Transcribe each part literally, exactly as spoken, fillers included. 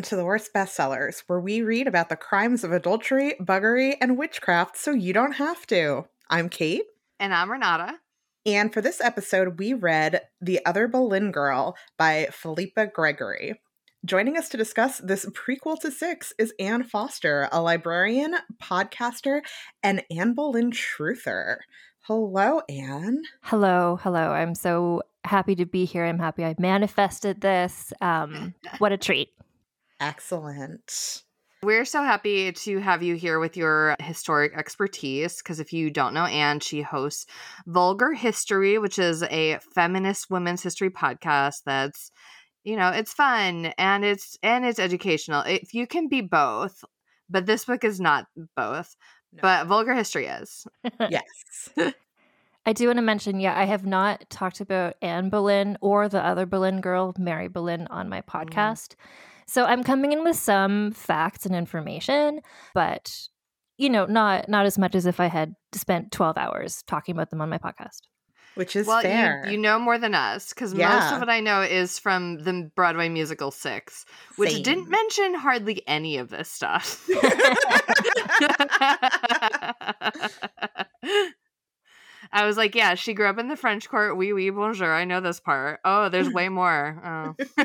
Welcome to the Worst Bestsellers, where we read about the crimes of adultery, buggery, and witchcraft so you don't have to. I'm Kate. And I'm Renata. And for this episode, we read The Other Boleyn Girl by Philippa Gregory. Joining us to discuss this prequel to Six is Ann Foster, a librarian, podcaster, and Anne Boleyn truther. Hello, Anne. Hello, hello. I'm so happy to be here. I'm happy I manifested this. Um, what a treat. Excellent. We're so happy to have you here with your historic expertise, because if you don't know Anne, she hosts Vulgar History, which is a feminist women's history podcast that's, you know, it's fun and it's and it's educational. If you can be both, but this book is not both, no. But Vulgar History is. Yes. I do want to mention, yeah, I have not talked about Anne Boleyn or the other Boleyn girl, Mary Boleyn, on my podcast. Mm. So I'm coming in with some facts and information, but, you know, not not as much as if I had spent twelve hours talking about them on my podcast. Which is well, fair. You, you know more than us, because yeah. most of what I know is from the Broadway musical Six, which Same. Didn't mention hardly any of this stuff. I was like, yeah, she grew up in the French court. Oui, oui, bonjour. I know this part. Oh, there's way more. Oh.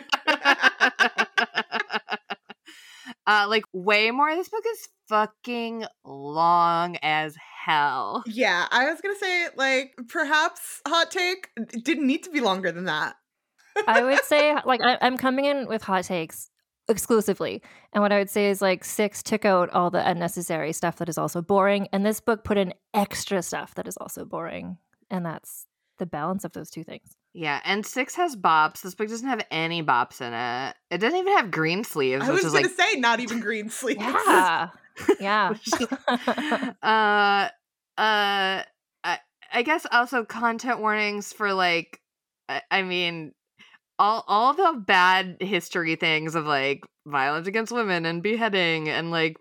uh, like, way more. This book is fucking long as hell. Yeah, I was going to say, like, perhaps, hot take, it didn't need to be longer than that. I would say, like, I- I'm coming in with hot takes exclusively. And what I would say is, like, Six took out all the unnecessary stuff that is also boring, and this book put in extra stuff that is also boring. And that's the balance of those two things. Yeah, and Six has bops. This book doesn't have any bops in it. It doesn't even have green sleeves. I was going like... to say, not even green sleeves. Yeah. Yeah. uh, uh, I, I guess also content warnings for, like, I, I mean... All all the bad history things of, like, violence against women and beheading and, like,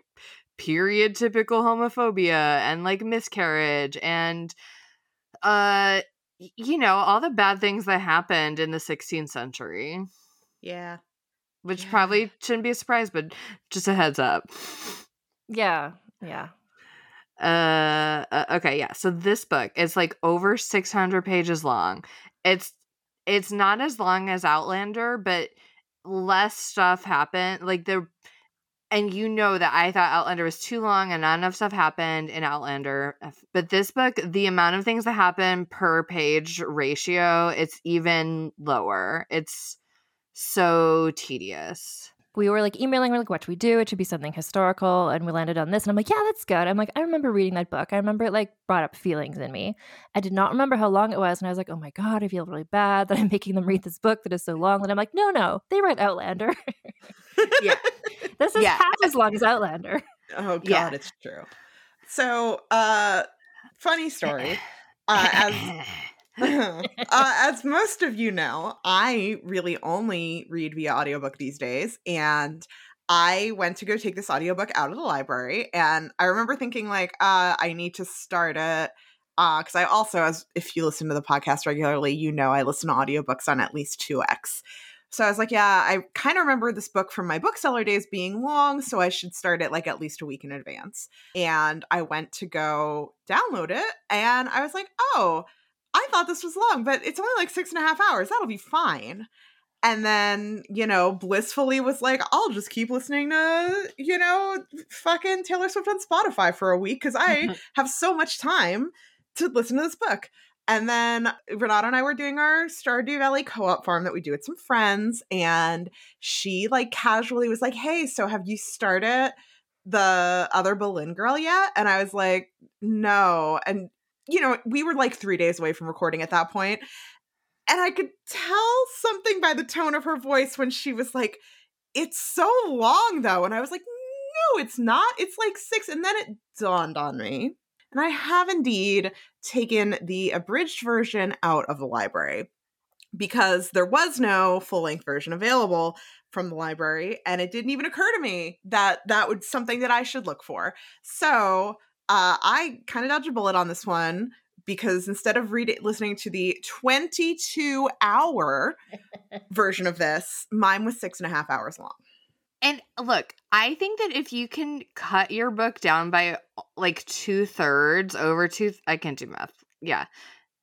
period typical homophobia and, like, miscarriage and, uh, you know, all the bad things that happened in the sixteenth century. Yeah. Which yeah. probably shouldn't be a surprise, but just a heads up. Yeah. Yeah. Uh, uh okay, yeah. So this book is, like, over six hundred pages long. It's It's not as long as Outlander, but less stuff happened. Like the, and you know that I thought Outlander was too long and not enough stuff happened in Outlander. But this book, the amount of things that happen per page ratio, it's even lower. It's so tedious. We were like emailing, we're like, what should we do? It should be something historical. And we landed on this. And I'm like, yeah, that's good. I'm like, I remember reading that book. I remember it like brought up feelings in me. I did not remember how long it was. And I was like, oh my God, I feel really bad that I'm making them read this book that is so long. And I'm like, no, no, they read Outlander. Yeah. This is yeah. half as long as Outlander. Oh God, yeah. It's true. So uh, funny story. Uh, as... uh, as most of you know, I really only read via audiobook these days, and I went to go take this audiobook out of the library, and I remember thinking, like, uh, I need to start it, because uh, I also, as if you listen to the podcast regularly, you know I listen to audiobooks on at least two x. So I was like, yeah, I kind of remember this book from my bookseller days being long, so I should start it like at least a week in advance. And I went to go download it, and I was like, oh, I thought this was long, but it's only like six and a half hours. That'll be fine. And then, you know, blissfully was like, I'll just keep listening to, you know, fucking Taylor Swift on Spotify for a week because I have so much time to listen to this book. And then Renata and I were doing our Stardew Valley co-op farm that we do with some friends. And she like casually was like, hey, so have you started The Other Boleyn Girl yet? And I was like, no. And you know, we were like three days away from recording at that point. And I could tell something by the tone of her voice when she was like, it's so long though. And I was like, no, it's not. It's like six. And then it dawned on me. And I have indeed taken the abridged version out of the library because there was no full-length version available from the library. And it didn't even occur to me that that would be something that I should look for. So Uh, I kind of dodged a bullet on this one because instead of read- listening to the twenty-two hour version of this, mine was six and a half hours long. And look, I think that if you can cut your book down by like two thirds over two, th- I can't do math. Yeah.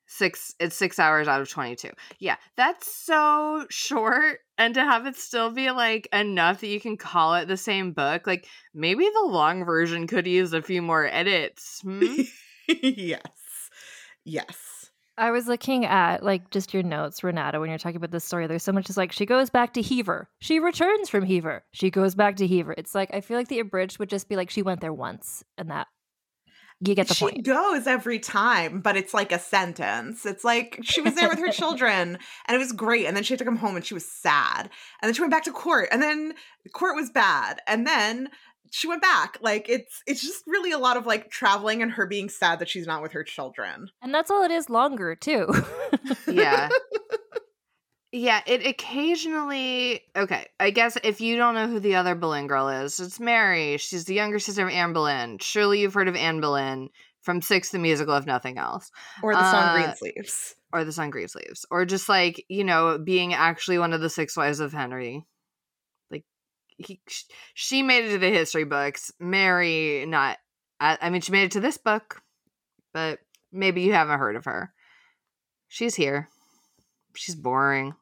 Six, it's six hours out of twenty-two. Yeah. That's so short. And to have it still be like enough that you can call it the same book. Like maybe the long version could use a few more edits. Hmm? Yes. Yes. I was looking at, like, just your notes, Renata, when you're talking about this story. There's so much that's like, she goes back to Hever. She returns from Hever. She goes back to Hever. It's like, I feel like the abridged would just be like, she went there once, and that, you get the she point. She goes every time, but it's like a sentence. It's like, she was there with her children, and it was great, and then she had to come home, and she was sad. And then she went back to court, and then court was bad. And then she went back. Like, it's it's just really a lot of like traveling and her being sad that she's not with her children. And that's all it is longer too. Yeah. Yeah, it occasionally, okay, I guess if you don't know who the other Boleyn girl is, it's Mary. She's the younger sister of Anne Boleyn. Surely you've heard of Anne Boleyn from Six, the musical, if nothing else. Or the uh, song Greensleeves. Or the song Greensleeves. Or just like, you know, being actually one of the six wives of Henry. He, she made it to the history books. Mary, not. I, I mean, she made it to this book, but maybe you haven't heard of her. She's here. She's boring.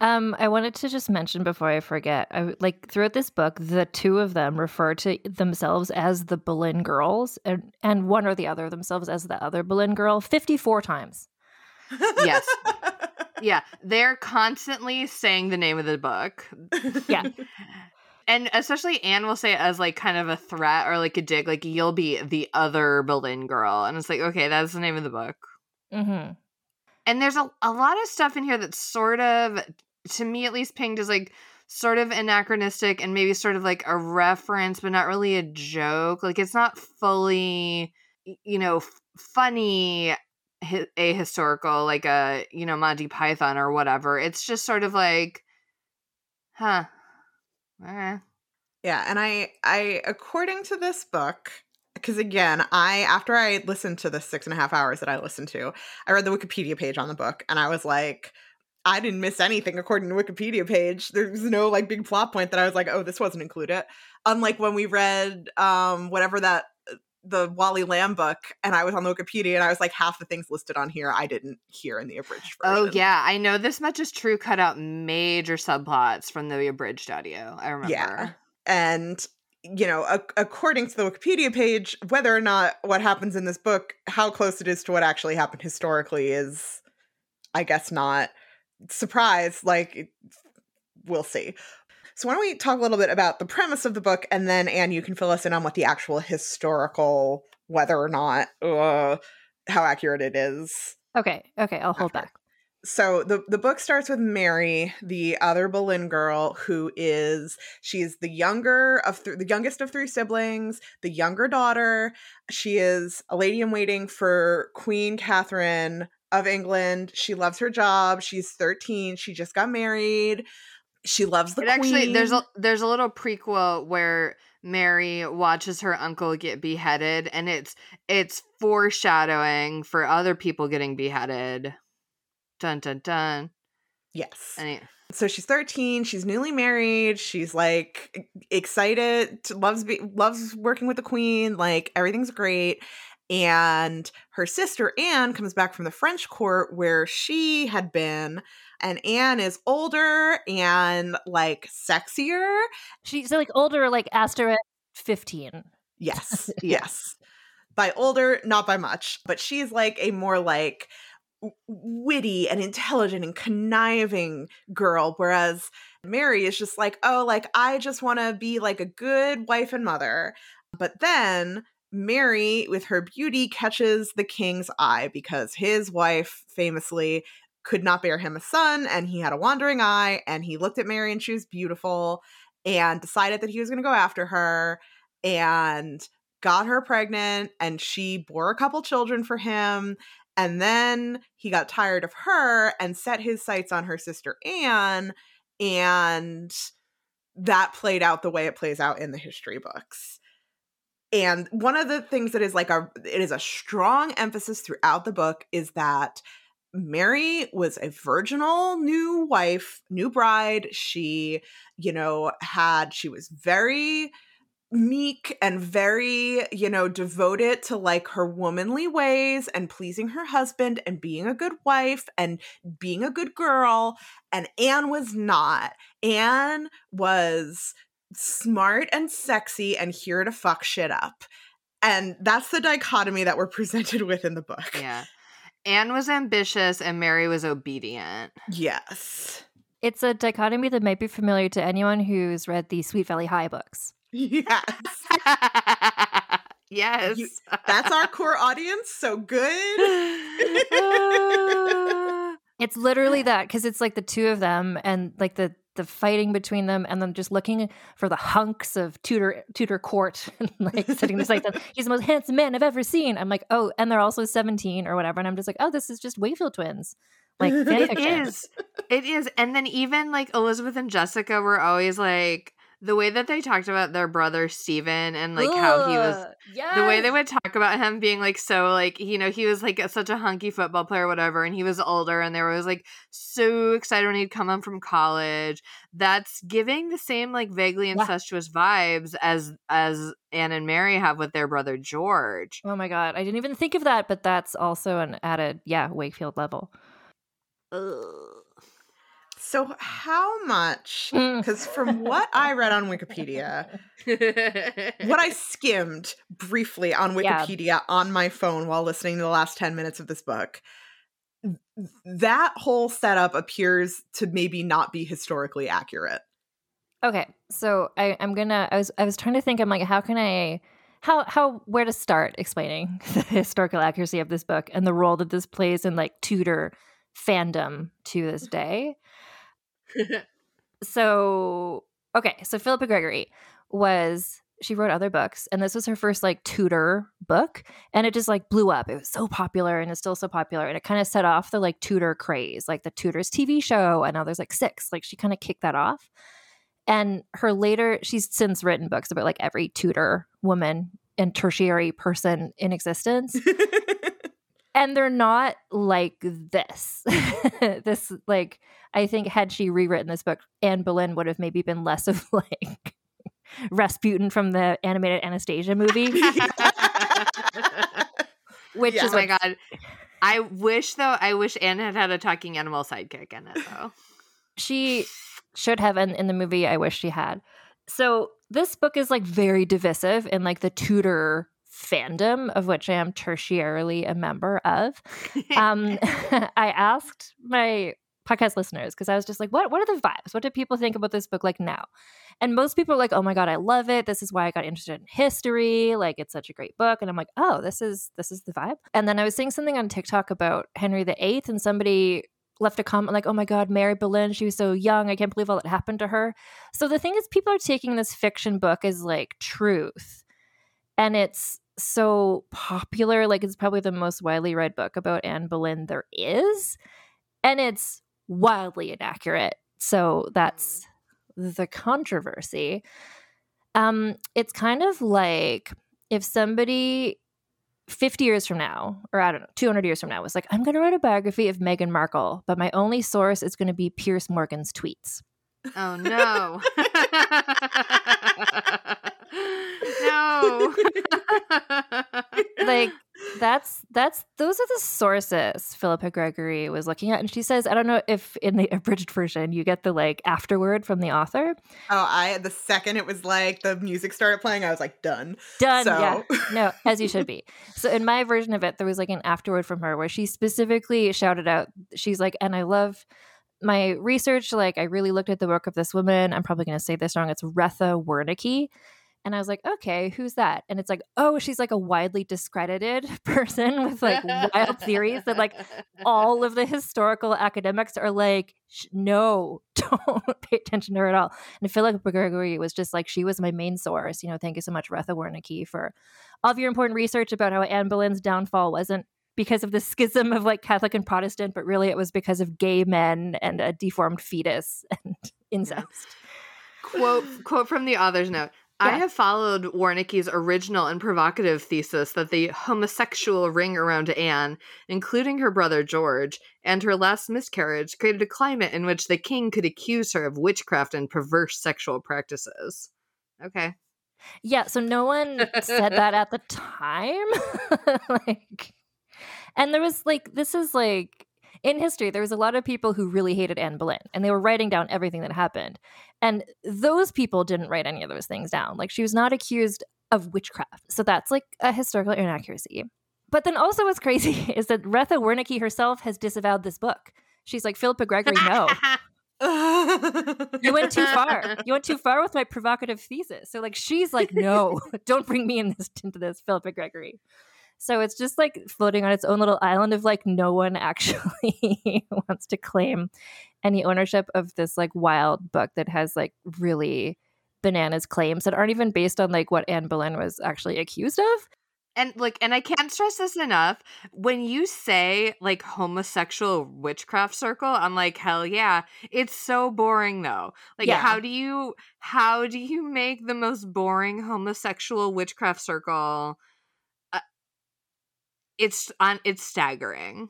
Um, I wanted to just mention before I forget, I, like throughout this book, the two of them refer to themselves as the Boleyn girls, and, and one or the other of themselves as the other Boleyn girl fifty-four times. Yes. Yeah, they're constantly saying the name of the book. Yeah. And especially Anne will say it as like kind of a threat or like a dig, like you'll be the other Boleyn girl. And it's like, okay, that's the name of the book. Mm-hmm. And there's a, a lot of stuff in here that's sort of, to me at least, pinged as like sort of anachronistic and maybe sort of like a reference, but not really a joke. Like it's not fully, you know, f- funny, hi- ahistorical, like a, you know, Monty Python or whatever. It's just sort of like, huh. Yeah, and I, I, according to this book, because again, I, after I listened to the six and a half hours that I listened to, I read the Wikipedia page on the book, and I was like, I didn't miss anything according to Wikipedia page. There's no like big plot point that I was like, oh, this wasn't included. Unlike when we read um whatever that, the Wally Lamb book, and I was on the Wikipedia, and I was like, half the things listed on here I didn't hear in the abridged version. Oh yeah, I know this much is true. Cut out major subplots from the abridged audio. I remember. Yeah, and you know, a- according to the Wikipedia page, whether or not what happens in this book, how close it is to what actually happened historically, is, I guess, not surprise. Like, it, we'll see. So why don't we talk a little bit about the premise of the book, and then, Anne, you can fill us in on what the actual historical, whether or not, uh, how accurate it is. Okay, okay, I'll hold after. back. So the, the book starts with Mary, the other Boleyn girl, who is, she is the younger of, th- the youngest of three siblings, the younger daughter. She is a lady in waiting for Queen Catherine of England. She loves her job. She's thirteen. She just got married. She loves the it queen. Actually, there's a there's a little prequel where Mary watches her uncle get beheaded, and it's it's foreshadowing for other people getting beheaded. Dun dun dun. Yes. It, so she's thirteen. She's newly married. She's like excited. Loves be, loves working with the queen. Like everything's great. And her sister Anne comes back from the French court where she had been, and Anne is older and like sexier. She's like older, like asterisk fifteen. Yes, yes. By older, not by much, but she's like a more like w- witty and intelligent and conniving girl, whereas Mary is just like, oh, like I just want to be like a good wife and mother. But then Mary, with her beauty, catches the king's eye because his wife famously could not bear him a son, and he had a wandering eye, and he looked at Mary and she was beautiful and decided that he was going to go after her and got her pregnant, and she bore a couple children for him. And then he got tired of her and set his sights on her sister Anne, and that played out the way it plays out in the history books. And one of the things that is like a, it is a strong emphasis throughout the book is that Mary was a virginal new wife, new bride. She, you know, had, she was very meek and very, you know, devoted to like her womanly ways and pleasing her husband and being a good wife and being a good girl. And Anne was not. Anne was smart and sexy and here to fuck shit up. And that's the dichotomy that we're presented with in the book. Yeah. Anne was ambitious and Mary was obedient. Yes. It's a dichotomy that might be familiar to anyone who's read the Sweet Valley High books. Yes. Yes. You, that's our core audience. So good. uh, it's literally that, because it's like the two of them and like the the fighting between them, and then just looking for the hunks of Tudor Tudor court and like sitting there like, he's the most handsome man I've ever seen. I'm like, oh, and they're also seventeen or whatever, and I'm just like, oh, this is just Wakefield twins. Like it is, it is. And then even like Elizabeth and Jessica were always like, the way that they talked about their brother Stephen and like Ugh, how he was, yes. the way they would talk about him being like, so like, you know, he was like such a hunky football player or whatever, and he was older, and they were always like so excited when he'd come home from college. That's giving the same like vaguely incestuous yeah. vibes as as Anne and Mary have with their brother George. Oh my God, I didn't even think of that, but that's also an added, yeah, Wakefield level. Ugh. So how much, because from what I read on Wikipedia, what I skimmed briefly on Wikipedia yeah. on my phone while listening to the last ten minutes of this book, that whole setup appears to maybe not be historically accurate. Okay. So I, I'm going to, I was, I was trying to think, I'm like, how can I, how, how, where to start explaining the historical accuracy of this book and the role that this plays in like Tudor fandom to this day. So, okay, so Philippa Gregory was, she wrote other books, and this was her first like Tudor book, and it just like blew up. It was so popular, and it's still so popular, and it kind of set off the like Tudor craze, like the Tudors T V show, and now there's like Six, like she kind of kicked that off. And her later, she's since written books about like every Tudor woman and tertiary person in existence. And they're not like this. This, like, I think had she rewritten this book, Anne Boleyn would have maybe been less of like Rasputin from the animated Anastasia movie. Which yeah. is oh my God. I wish though, I wish Anne had had a talking animal sidekick in it though. She should have in, in the movie. I wish she had. So this book is like very divisive in like the Tudor fandom, of which I am tertiarily a member of. Um, I asked my podcast listeners, because I was just like, what What are the vibes? What do people think about this book like now? And most people are like, oh my God, I love it. This is why I got interested in history. Like, it's such a great book. And I'm like, oh, this is this is the vibe. And then I was seeing something on TikTok about Henry the Eighth, and somebody left a comment like, oh my God, Mary Boleyn, she was so young. I can't believe all that happened to her. So the thing is, people are taking this fiction book as like truth. And it's so popular, like it's probably the most widely read book about Anne Boleyn there is, and it's wildly inaccurate. So that's the controversy. Um, it's kind of like if somebody fifty years from now, or I don't know, two hundred years from now, was like, I'm going to write a biography of Meghan Markle, but my only source is going to be Piers Morgan's tweets. Oh no. No. Like that's that's those are the sources Philippa Gregory was looking at, and she says, I don't know if in the abridged version you get the like afterword from the author. Oh, I the second it was like the music started playing, I was like done. Done. So. Yeah. No, as you should be. So in my version of it, there was like an afterword from her where she specifically shouted out, she's like, and I love my research, like I really looked at the work of this woman. I'm probably going to say this wrong. It's Retha Warnicke. And I was like, okay, who's that? And it's like, oh, she's like a widely discredited person with like wild theories that like all of the historical academics are like, no, don't pay attention to her at all. And Philippa Gregory was just like, she was my main source. You know, thank you so much, Retha Warnicke, for all of your important research about how Anne Boleyn's downfall wasn't because of the schism of like Catholic and Protestant, but really it was because of gay men and a deformed fetus and incest. Yeah. Quote quote from the author's note. Yeah. I have followed Warnicke's original and provocative thesis that the homosexual ring around Anne, including her brother George, and her last miscarriage created a climate in which the king could accuse her of witchcraft and perverse sexual practices. Okay. Yeah, so no one said that at the time. like, and there was, like, this is, like, in history, there was a lot of people who really hated Anne Boleyn, and they were writing down everything that happened. And those people didn't write any of those things down. Like, she was not accused of witchcraft. So that's, like, a historical inaccuracy. But then also what's crazy is that Retha Warnicke herself has disavowed this book. She's like, Philippa Gregory, no. You went too far. You went too far with my provocative thesis. So, like, she's like, no, don't bring me in this, into this, Philippa Gregory. So it's just, like, floating on its own little island of, like, no one actually wants to claim any ownership of this, like, wild book that has, like, really bananas claims that aren't even based on, like, what Anne Boleyn was actually accused of. And, like, and I can't stress this enough. When you say, like, homosexual witchcraft circle, I'm like, hell yeah. It's so boring, though. Like, yeah. how do you how do you make the most boring homosexual witchcraft circle? Uh, it's on. It's staggering,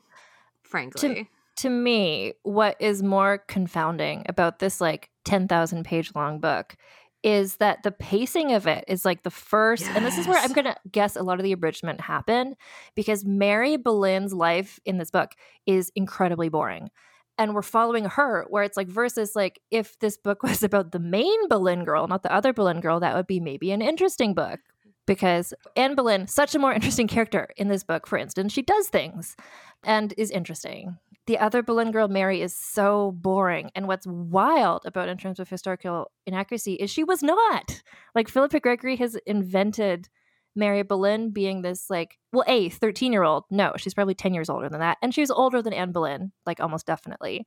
frankly. To, to me, what is more confounding about this, like, ten thousand page long book is that the pacing of it is, like, the first, yes. and this is where I'm going to guess a lot of the abridgment happened, because Mary Boleyn's life in this book is incredibly boring. And we're following her, where it's, like, versus, like, if this book was about the main Boleyn girl, not the other Boleyn girl, that would be maybe an interesting book. Because Anne Boleyn, such a more interesting character in this book, for instance, she does things and is interesting. The other Boleyn girl, Mary, is so boring. And what's wild about in terms of historical inaccuracy is she was not. Like, Philippa Gregory has invented Mary Boleyn being this, like, well, a thirteen-year-old. No, she's probably ten years older than that. And she was older than Anne Boleyn, like, almost definitely.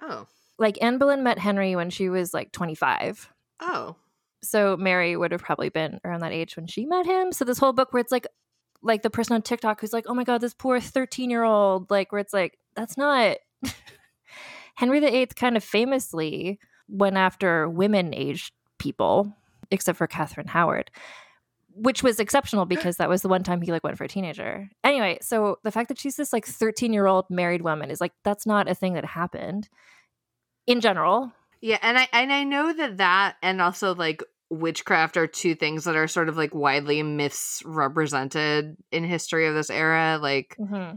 Oh. Like, Anne Boleyn met Henry when she was, like, twenty-five. Oh. So Mary would have probably been around that age when she met him. So this whole book where it's, like, like the person on TikTok who's like, oh my God, this poor thirteen-year-old, like, where it's like, that's not. Henry the eighth kind of famously went after women-aged people, except for Catherine Howard, which was exceptional because that was the one time he, like, went for a teenager. Anyway, so the fact that she's this, like, thirteen-year-old married woman is, like, that's not a thing that happened in general. Yeah, and I and I know that that and also, like, witchcraft are two things that are sort of, like, widely misrepresented in history of this era. Like, mm-hmm.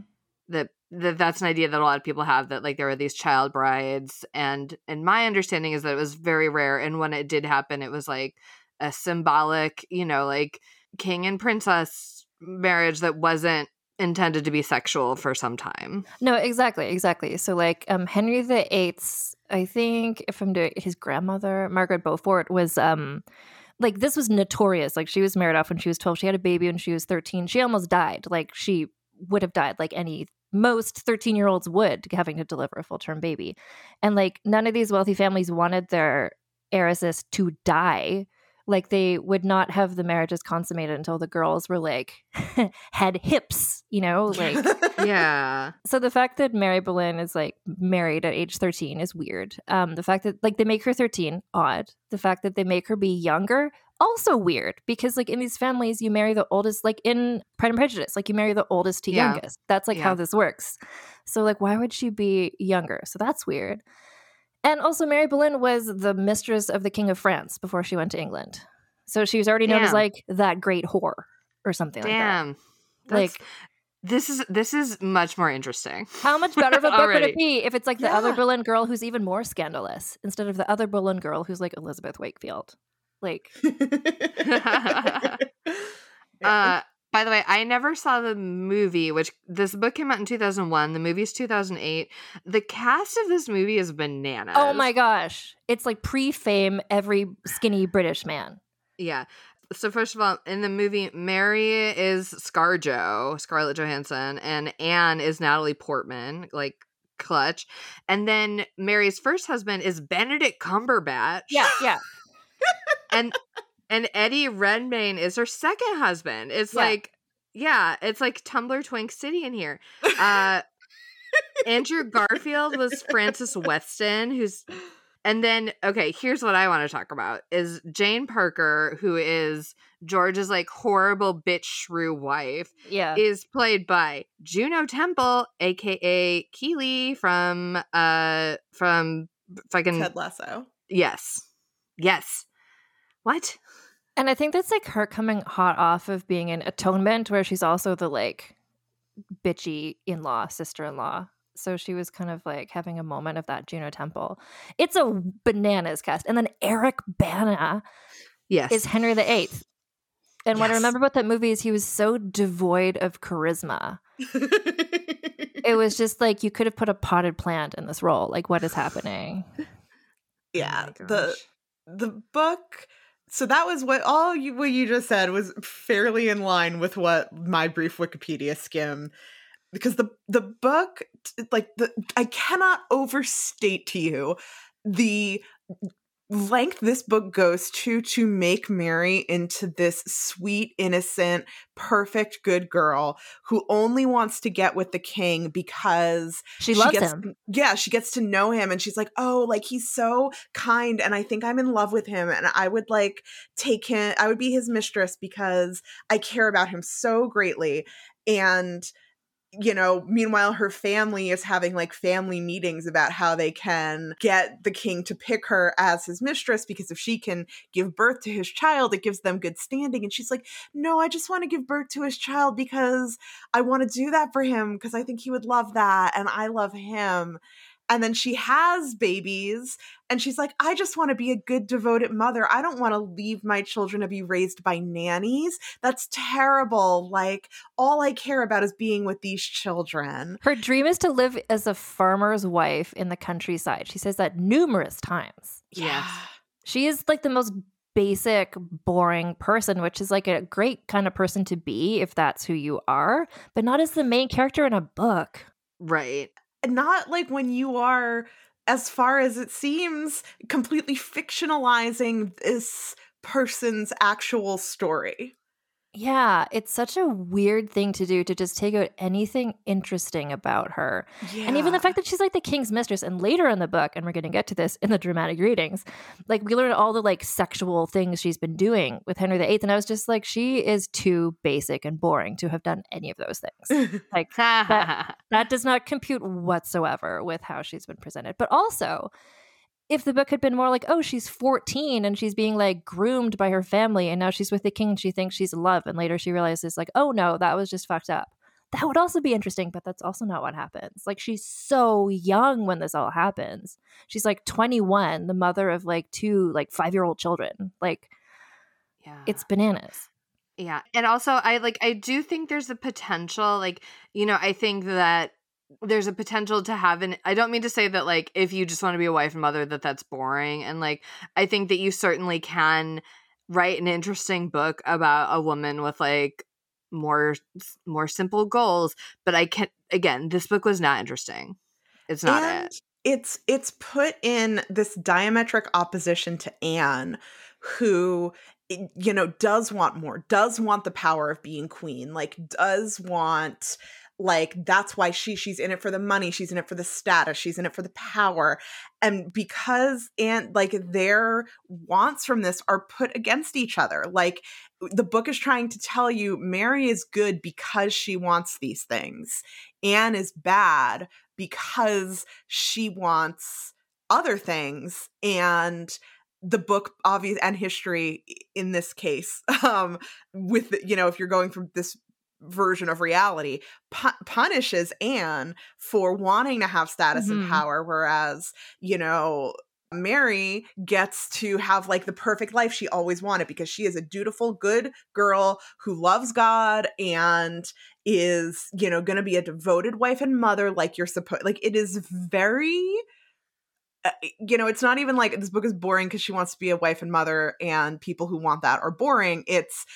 that that that's an idea that a lot of people have, that, like, there were these child brides, and and my understanding is that it was very rare, and when it did happen, it was, like, a symbolic, you know, like, king and princess marriage that wasn't intended to be sexual for some time. No, exactly, exactly. So, like, um, Henry the eighth's, I think, if I'm doing his grandmother, Margaret Beaufort, was, um, like, this was notorious. Like, she was married off when she was twelve. She had a baby when she was thirteen. She almost died. Like, she would have died, like any most thirteen-year-olds would, having to deliver a full-term baby. And, like, none of these wealthy families wanted their heiresses to die. Like, they would not have the marriages consummated until the girls were, like, had hips, you know? Like, yeah. So the fact that Mary Boleyn is, like, married at age thirteen is weird. Um, the fact that, like, they make her thirteen, odd. The fact that they make her be younger, also weird. Because, like, in these families, you marry the oldest, like, in Pride and Prejudice, like, you marry the oldest to yeah. youngest. That's, like, yeah. how this works. So, like, why would she be younger? So that's weird. And also, Mary Boleyn was the mistress of the King of France before she went to England. So she was already known Damn. as, like, that great whore or something Damn. like that. That's, like, this is this is much more interesting. How much better of a book would it be if it's, like, the yeah. other Boleyn girl who's even more scandalous instead of the other Boleyn girl who's, like, Elizabeth Wakefield? Like. uh, By the way, I never saw the movie, which this book came out in two thousand one. The movie's two thousand eight. The cast of this movie is bananas. Oh my gosh. It's like pre-fame every skinny British man. Yeah. So first of all, in the movie, Mary is ScarJo, Scarlett Johansson, and Anne is Natalie Portman, like clutch. And then Mary's first husband is Benedict Cumberbatch. Yeah, yeah. and... And Eddie Redmayne is her second husband. It's yeah. like, yeah, it's like Tumblr Twink City in here. Uh, Andrew Garfield was Francis Weston, who's And then, okay, here's what I want to talk about is Jane Parker, who is George's like horrible bitch shrew wife, yeah, is played by Juno Temple, aka Keeley from uh from fucking Ted Lasso. Yes, yes. What? And I think that's like her coming hot off of being in Atonement, where she's also the like bitchy in-law, sister-in-law. So she was kind of like having a moment of that Juno Temple. It's a bananas cast. And then Eric Bana, yes, is Henry the eighth. And yes. What I remember about that movie is he was so devoid of charisma. It was just like, you could have put a potted plant in this role. Like, what is happening? Yeah. Oh the the book... So that was what all you, what you just said was fairly in line with what my brief Wikipedia skim, because the the book, like the I cannot overstate to you the length this book goes to to make Mary into this sweet, innocent, perfect, good girl who only wants to get with the king because she loves she gets, him. Yeah, she gets to know him and she's like, oh, like he's so kind and I think I'm in love with him and I would like take him, I would be his mistress because I care about him so greatly. And you know, meanwhile, her family is having like family meetings about how they can get the king to pick her as his mistress, because if she can give birth to his child, it gives them good standing. And she's like, no, I just want to give birth to his child because I want to do that for him because I think he would love that. And I love him. And then she has babies and she's like, I just want to be a good, devoted mother. I don't want to leave my children to be raised by nannies. That's terrible. Like, all I care about is being with these children. Her dream is to live as a farmer's wife in the countryside. She says that numerous times. Yeah. She is like the most basic, boring person, which is like a great kind of person to be if that's who you are, but not as the main character in a book. Right. Not like when you are, as far as it seems, completely fictionalizing this person's actual story. Yeah, it's such a weird thing to do, to just take out anything interesting about her. Yeah. And even the fact that she's like the king's mistress, and later in the book, and we're going to get to this in the dramatic readings, like we learn all the like sexual things she's been doing with Henry the eighth. And I was just like, she is too basic and boring to have done any of those things. Like that, that does not compute whatsoever with how she's been presented. But also, if the book had been more like, oh, she's fourteen and she's being like groomed by her family and now she's with the king and she thinks she's in love and later she realizes like, oh no, that was just fucked up. That would also be interesting, but that's also not what happens. Like, she's so young when this all happens. She's like twenty-one, the mother of like two like five-year-old children. Like, yeah, it's bananas. Yeah. And also I like, I do think there's a potential, like, you know, I think that there's a potential to have an, I don't mean to say that like if you just want to be a wife and mother that that's boring, and like I think that you certainly can write an interesting book about a woman with like more more simple goals, but I can't, again, this book was not interesting. It's not and it it's it's put in this diametric opposition to Anne, who, you know, does want more, does want the power of being queen, like does want, like, that's why she she's in it for the money, she's in it for the status, she's in it for the power. And because and like their wants from this are put against each other, like the book is trying to tell you Mary is good because she wants these things, Anne is bad because she wants other things. And the book, obvious, and history in this case, um, with, you know, if you're going from this version of reality, pu- punishes Anne for wanting to have status, mm-hmm, and power, whereas, you know, Mary gets to have like the perfect life she always wanted because she is a dutiful, good girl who loves God and is, you know, going to be a devoted wife and mother, like you're supposed. Like, it is very, uh, you know, it's not even like this book is boring because she wants to be a wife and mother and people who want that are boring. It's,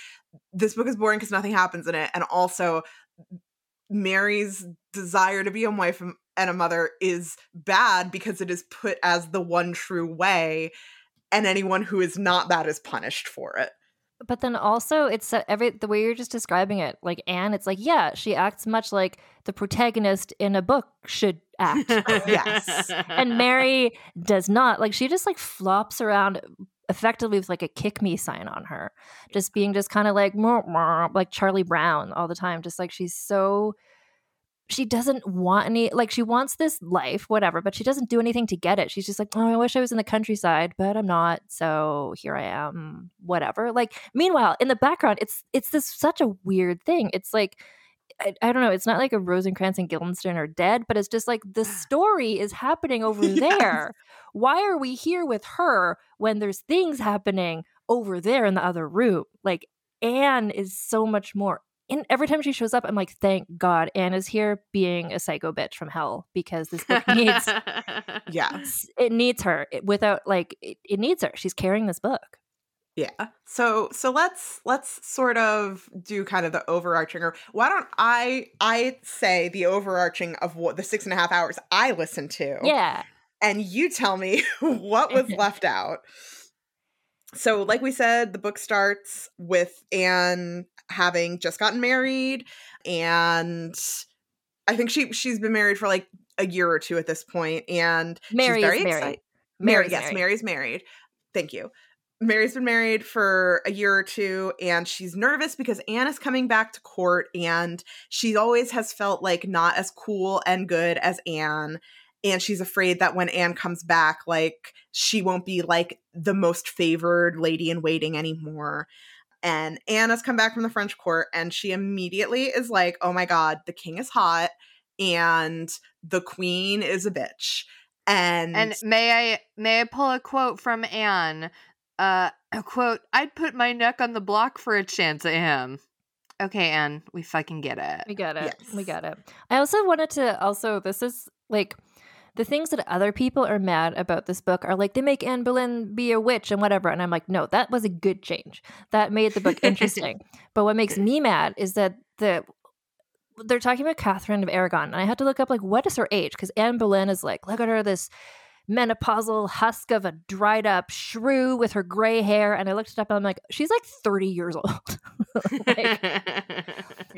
this book is boring because nothing happens in it. And also, Mary's desire to be a wife and a mother is bad because it is put as the one true way. And anyone who is not that is punished for it. But then also, it's every the way you're just describing it, like Anne, it's like, yeah, she acts much like the protagonist in a book should act. Yes. And Mary does not. Like, she just, like, flops around effectively with, like, a kick me sign on her. Just being just kind of like, murr, murr, like Charlie Brown all the time. Just, like, she's so... She doesn't want any, like, she wants this life, whatever, but she doesn't do anything to get it. She's just like, oh, I wish I was in the countryside, but I'm not. So here I am, whatever. Like, meanwhile, in the background, it's it's this such a weird thing. It's like, I, I don't know, it's not like a Rosencrantz and Guildenstern are dead, but it's just like the story is happening over yes. there. Why are we here with her when there's things happening over there in the other room? Like, Anne is so much more. And every time she shows up, I'm like, thank God Anne is here being a psycho bitch from hell, because this book needs, yes, it needs her it, without like, it, it needs her. She's carrying this book. Yeah. So, so let's, let's sort of do kind of the overarching, or why don't I, I say the overarching of what the six and a half hours I listened to. Yeah. And you tell me what was left out. So like we said, the book starts with Anne having just gotten married, and I think she she's been married for like a year or two at this point, and Mary she's very married. Excited. Mary, yes, married. Mary's married. Thank you. Mary's been married for a year or two, and she's nervous because Anne is coming back to court, and she always has felt like not as cool and good as Anne. And she's afraid that when Anne comes back, like, she won't be like the most favored lady in waiting anymore. And Anne has come back from the French court, and she immediately is like, oh my God, the king is hot and the queen is a bitch. And and may I may I pull a quote from Anne? Uh, a quote, I'd put my neck on the block for a chance at him. Okay, Anne, we fucking get it. We get it. Yes. We get it. I also wanted to also, this is like... The things that other people are mad about this book are like, they make Anne Boleyn be a witch and whatever. And I'm like, no, that was a good change. That made the book interesting. But what makes me mad is that the they're talking about Catherine of Aragon. And I had to look up, like, what is her age? Because Anne Boleyn is like, look at her, this menopausal husk of a dried up shrew with her gray hair. And I looked it up and I'm like, she's like thirty years old. Like,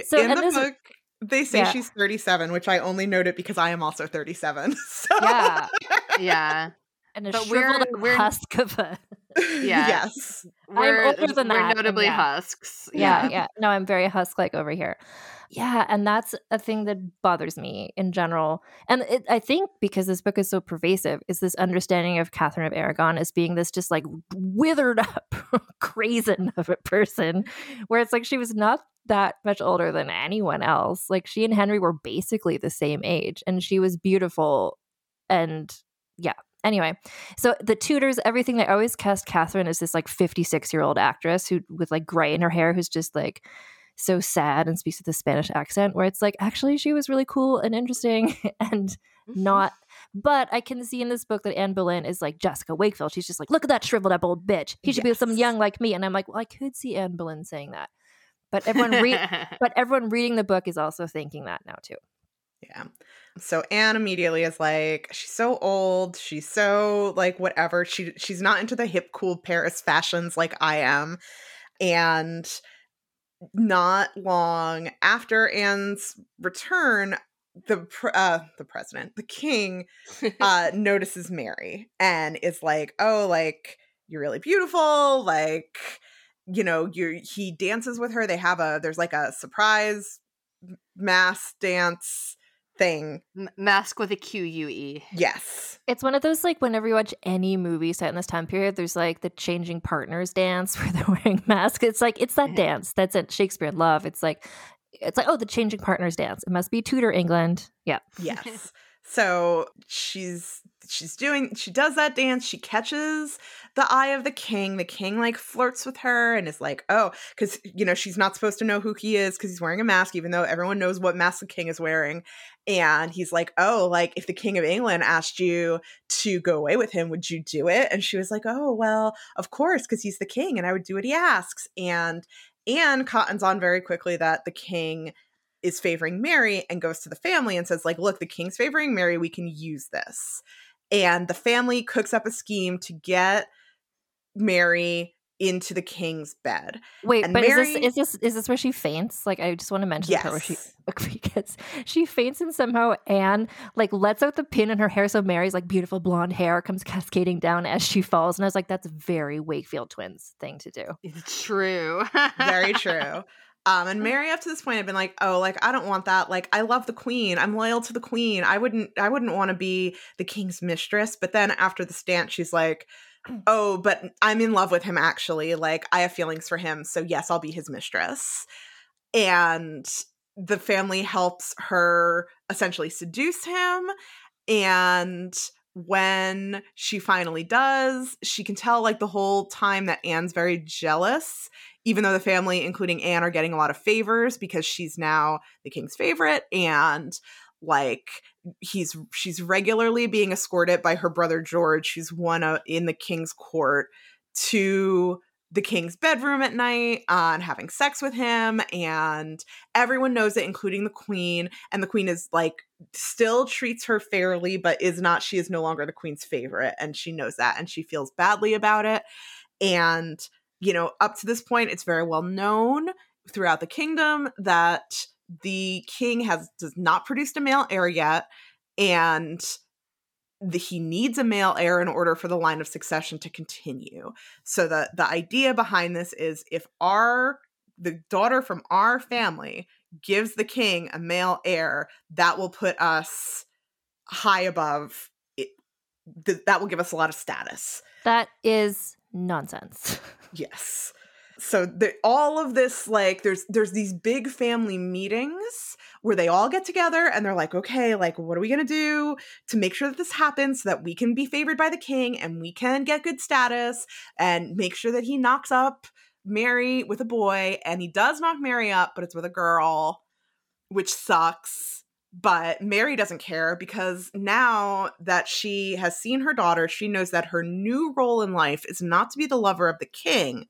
so, in and the this, book. They say yeah. she's thirty-seven, which I only noted because I am also thirty-seven. So. Yeah, yeah. And a but shriveled we're, we're, husk of a... Yeah. Yes. We're, I'm older than we're that. We're notably yeah. husks. Yeah. yeah, yeah. No, I'm very husk-like over here. Yeah, and that's a thing that bothers me in general. And it, I think because this book is so pervasive, is this understanding of Catherine of Aragon as being this just like withered up, crazen of a person, where it's like she was not that much older than anyone else. Like, she and Henry were basically the same age, and she was beautiful, and yeah. Anyway, so the Tudors, everything, they always cast Catherine as this like fifty-six year old actress who with like gray in her hair, who's just like so sad and speaks with a Spanish accent, where it's like, actually, she was really cool and interesting and not. But I can see in this book that Anne Boleyn is like Jessica Wakefield. She's just like, look at that shriveled up old bitch. He should yes. be with someone young like me. And I'm like, well, I could see Anne Boleyn saying that. But everyone, re- but everyone reading the book is also thinking that now too. Yeah. So Anne immediately is like, she's so old. She's so like whatever. She she's not into the hip, cool Paris fashions like I am. And not long after Anne's return, the uh, the president, the king, uh, notices Mary and is like, oh, like, you're really beautiful. Like, you know, you he dances with her. They have a there's like a surprise mass dance. Thing. M- mask with a Q U E. Yes. It's one of those, like, whenever you watch any movie set in this time period, there's like the changing partners dance where they're wearing masks. It's like, it's that dance. That's it. Shakespeare in Love. It's like, it's like, oh, the changing partners dance. It must be Tudor England. Yeah. Yes. So she's, she's doing, she does that dance. She catches the eye of the king. The king like flirts with her and is like, oh, because, you know, she's not supposed to know who he is because he's wearing a mask, even though everyone knows what mask the king is wearing. And he's like, oh, like, if the king of England asked you to go away with him, would you do it? And she was like, oh, well, of course, because he's the king and I would do what he asks. And Anne cottons on very quickly that the king is favoring Mary and goes to the family and says, like, look, the king's favoring Mary. We can use this. And the family cooks up a scheme to get Mary into the king's bed. Wait, and but Mary... is, this, is this is this where she faints? Like, I just want to mention yes. that where she because she faints and somehow Anne like lets out the pin in her hair. So Mary's like beautiful blonde hair comes cascading down as she falls, and I was like, that's a very Wakefield Twins thing to do. It's true, very true. Um, and Mary up to this point had been like, oh, like, I don't want that. Like, I love the queen. I'm loyal to the queen. I wouldn't I wouldn't want to be the king's mistress. But then after the stance, she's like, oh, but I'm in love with him, actually. Like, I have feelings for him. So, yes, I'll be his mistress. And the family helps her essentially seduce him. And when she finally does, she can tell, like, the whole time that Anne's very jealous, even though the family, including Anne, are getting a lot of favors because she's now the king's favorite, and like he's she's regularly being escorted by her brother George, who's one uh, in the king's court, to the king's bedroom at night uh, and having sex with him, and everyone knows it, including the queen. And the queen is like still treats her fairly, but is not she is no longer the queen's favorite, and she knows that, and she feels badly about it, and. You know, up to this point, it's very well known throughout the kingdom that the king has does not produced a male heir yet, and the, he needs a male heir in order for the line of succession to continue. So the, the idea behind this is if our the daughter from our family gives the king a male heir, that will put us high above. It, th- that will give us a lot of status. That is nonsense. Yes. So the, all of this, like, there's there's these big family meetings where they all get together and they're like, okay, like, what are we going to do to make sure that this happens so that we can be favored by the king and we can get good status and make sure that he knocks up Mary with a boy. And he does knock Mary up, but it's with a girl, which sucks. But Mary doesn't care because now that she has seen her daughter, she knows that her new role in life is not to be the lover of the king,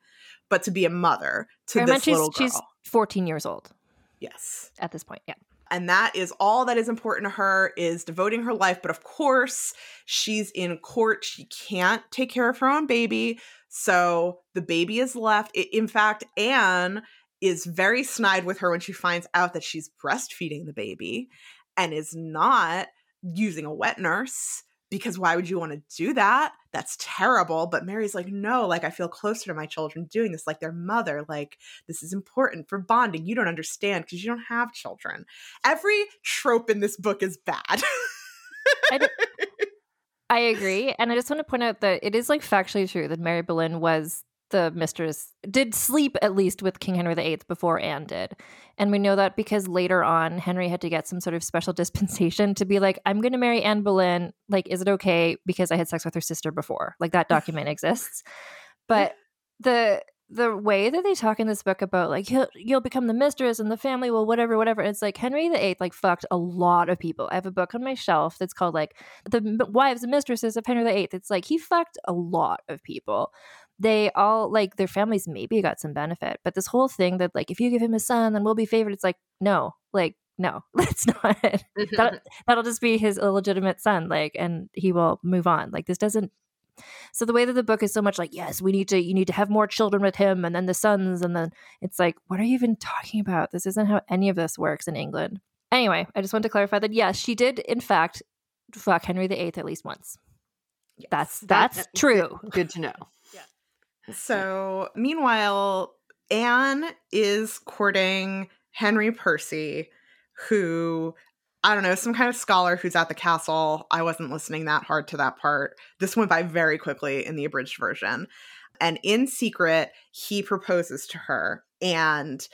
but to be a mother to this little girl. She's fourteen years old. Yes. At this point, yeah. And that is all that is important to her is devoting her life. But of course, she's in court. She can't take care of her own baby. So the baby is left. In fact, Anne is very snide with her when she finds out that she's breastfeeding the baby and is not using a wet nurse because why would you want to do that? That's terrible. But Mary's like, no, like I feel closer to my children doing this, like their mother, like this is important for bonding. You don't understand because you don't have children. Every trope in this book is bad. I, d- I agree. And I just want to point out that it is like factually true that Mary Boleyn was the mistress did sleep at least with King Henry the Eighth before Anne did. And we know that because later on, Henry had to get some sort of special dispensation to be like, I'm going to marry Anne Boleyn. Like, is it okay? Because I had sex with her sister before. Like, that document exists. But the the way that they talk in this book about, like, he'll, you'll become the mistress and the family will whatever, whatever. It's like Henry the Eighth, like, fucked a lot of people. I have a book on my shelf that's called, like, The Wives and Mistresses of Henry the Eighth. It's like, he fucked a lot of people. They all, like, their families maybe got some benefit, but this whole thing that, like, if you give him a son, then we'll be favored. It's like, no, like, no, that's not it. That'll, that'll just be his illegitimate son, like, and he will move on. Like, this doesn't. So the way that the book is so much like, yes, we need to, you need to have more children with him, and then the sons, and then it's like, what are you even talking about? This isn't how any of this works in England. Anyway, I just want to clarify that, yes, she did, in fact, fuck Henry the Eighth at least once. Yes. That's, that's that's true. Good, good to know. So, meanwhile, Anne is courting Henry Percy, who, I don't know, some kind of scholar who's at the castle. I wasn't listening that hard to that part. This went by very quickly in the abridged version. And in secret, he proposes to her. And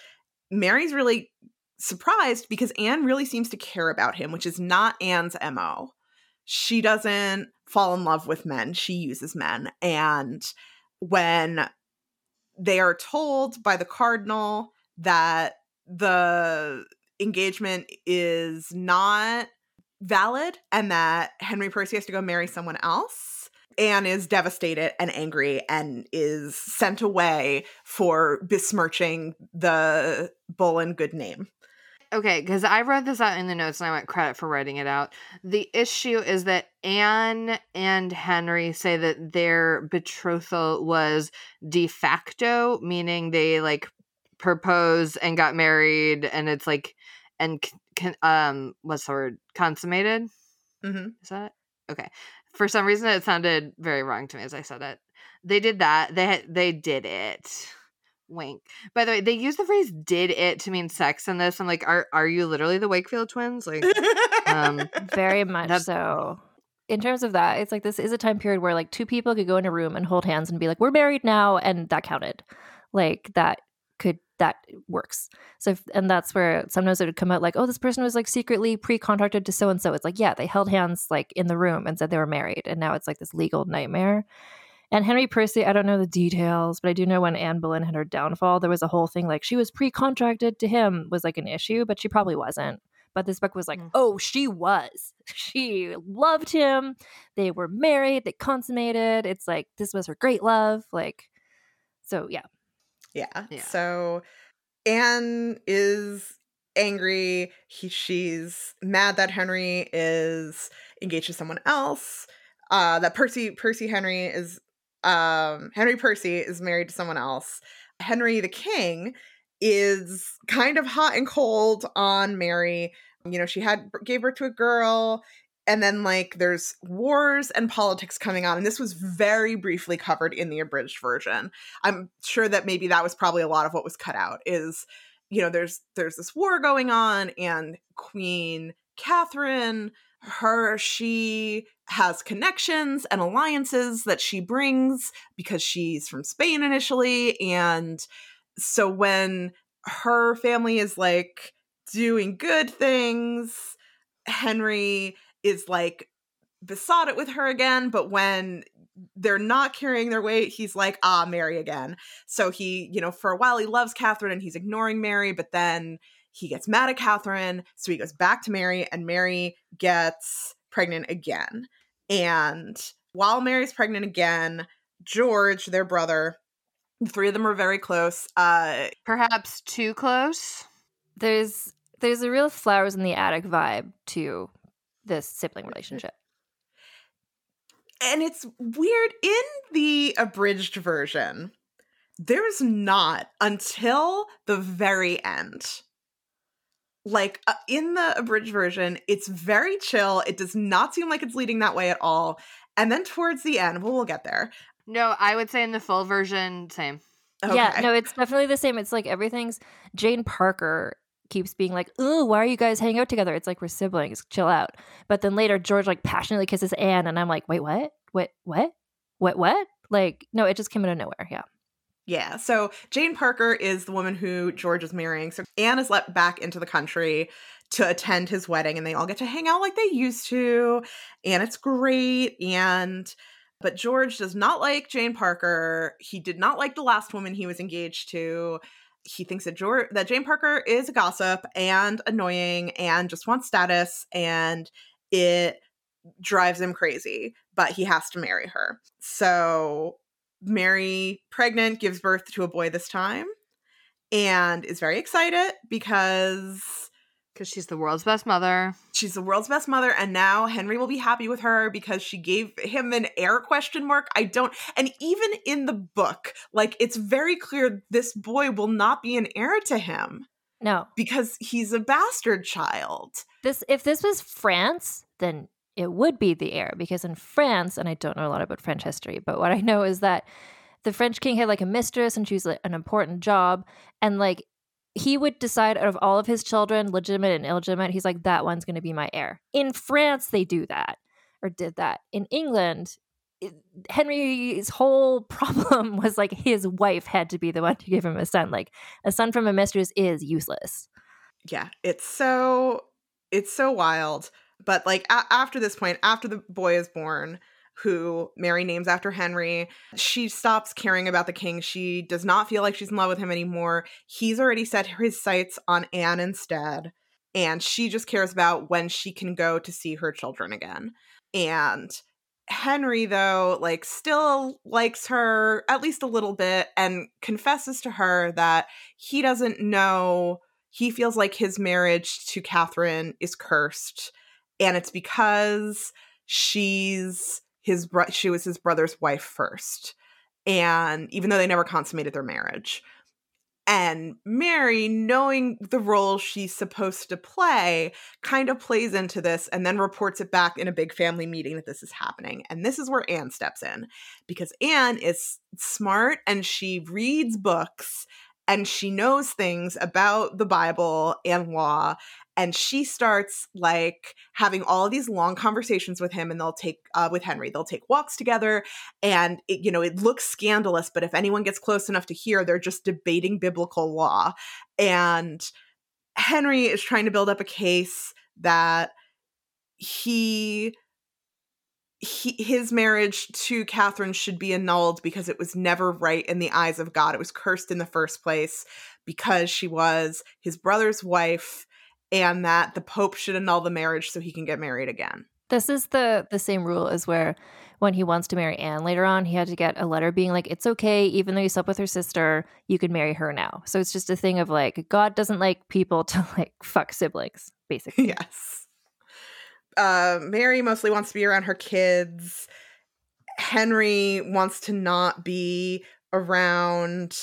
Mary's really surprised because Anne really seems to care about him, which is not Anne's M O. She doesn't fall in love with men. She uses men. And when they are told by the cardinal that the engagement is not valid and that Henry Percy has to go marry someone else, Anne is devastated and angry and is sent away for besmirching the Boleyn good name. Okay, because I wrote this out in the notes and I want credit for writing it out. The issue is that Anne and Henry say that their betrothal was de facto, meaning they like proposed and got married, and it's like, and um, what's the word? Consummated? Mm-hmm. Is that it? Okay. For some reason, it sounded very wrong to me as I said it. They did that. They had, they did it. Wink. By the way, they use the phrase "did it" to mean sex in this. I'm like, are are you literally the Wakefield twins? Like, um, very much so. In terms of that, it's like this is a time period where like two people could go in a room and hold hands and be like, "We're married now," and that counted. Like that could that works. So if, and that's where sometimes it would come out like, "Oh, this person was like secretly pre-contracted to so and so." It's like, yeah, they held hands like in the room and said they were married, and now it's like this legal nightmare. And Henry Percy, I don't know the details, but I do know when Anne Boleyn had her downfall, there was a whole thing like she was pre-contracted to him was like an issue, but she probably wasn't. But this book was like, mm. oh, she was. She loved him. They were married. They consummated. It's like, this was her great love. Like, so yeah. Yeah. yeah. So Anne is angry. He, she's mad that Henry is engaged to someone else. Uh, that Percy, Percy Henry is... Um, Henry Percy is married to someone else. Henry the King is kind of hot and cold on Mary. You know, she had gave birth to a girl, and then like there's wars and politics coming on. And this was very briefly covered in the abridged version. I'm sure that maybe that was probably a lot of what was cut out. Is you know, there's there's this war going on, and Queen Catherine. Her, she has connections and alliances that she brings because she's from Spain initially. And so when her family is like doing good things, Henry is like besotted with her again. But when they're not carrying their weight, he's like, ah, Mary again. So he, you know, for a while he loves Catherine and he's ignoring Mary, but then he gets mad at Catherine, so he goes back to Mary, and Mary gets pregnant again. And while Mary's pregnant again, George, their brother, the three of them are very close. Uh, Perhaps too close? There's there's a real flowers in the attic vibe to this sibling relationship. And it's weird. In the abridged version, there's not until the very end. Like, uh, in the abridged version, it's very chill. It does not seem like it's leading that way at all. And then towards the end, well, we'll get there. No, I would say in the full version, same. Okay. Yeah, no, it's definitely the same. It's like everything's... Jane Parker keeps being like, ooh, why are you guys hanging out together? It's like, we're siblings. Chill out. But then later, George, like, passionately kisses Anne. And I'm like, wait, what? What? What? What? What? Like, no, it just came out of nowhere. Yeah. Yeah, so Jane Parker is the woman who George is marrying. So Anne is let back into the country to attend his wedding, and they all get to hang out like they used to, and it's great. And but George does not like Jane Parker. He did not like the last woman he was engaged to. He thinks that George, that Jane Parker is a gossip and annoying and just wants status, and it drives him crazy. But he has to marry her. So... Mary, pregnant, gives birth to a boy this time and is very excited because... Because she's the world's best mother. She's the world's best mother, and now Henry will be happy with her because she gave him an heir question mark. I don't... And even in the book, like, it's very clear this boy will not be an heir to him. No. Because he's a bastard child. This, if this was France, then... it would be the heir, because in France, and I don't know a lot about French history, but what I know is that the French king had like a mistress and she was like an important job. And like he would decide out of all of his children, legitimate and illegitimate, he's like, that one's going to be my heir. In France, they do that or did that. In England, it, Henry's whole problem was like his wife had to be the one to give him a son. Like a son from a mistress is useless. Yeah, it's so it's so wild. But, like, a- after this point, after the boy is born, who Mary names after Henry, she stops caring about the king. She does not feel like she's in love with him anymore. He's already set his sights on Anne instead. And she just cares about when she can go to see her children again. And Henry, though, like, still likes her at least a little bit and confesses to her that he doesn't know he feels like his marriage to Catherine is cursed, and it's because she's his bro- she was his brother's wife first, and even though they never consummated their marriage. And Mary, knowing the role she's supposed to play, kind of plays into this and then reports it back in a big family meeting that this is happening. And this is where Anne steps in, because Anne is smart and she reads books and she knows things about the Bible and law. And she starts like having all these long conversations with him, and they'll take uh, with Henry, they'll take walks together. And it, you know, it looks scandalous, but if anyone gets close enough to hear, they're just debating biblical law. And Henry is trying to build up a case that he, he his marriage to Catherine should be annulled because it was never right in the eyes of God. It was cursed in the first place because she was his brother's wife, and that the Pope should annul the marriage so he can get married again. This is the the same rule as where when he wants to marry Anne later on, he had to get a letter being like, it's okay, even though you slept with her sister, you can marry her now. So it's just a thing of like, God doesn't like people to like fuck siblings, basically. Yes. Uh, Mary mostly wants to be around her kids. Henry wants to not be around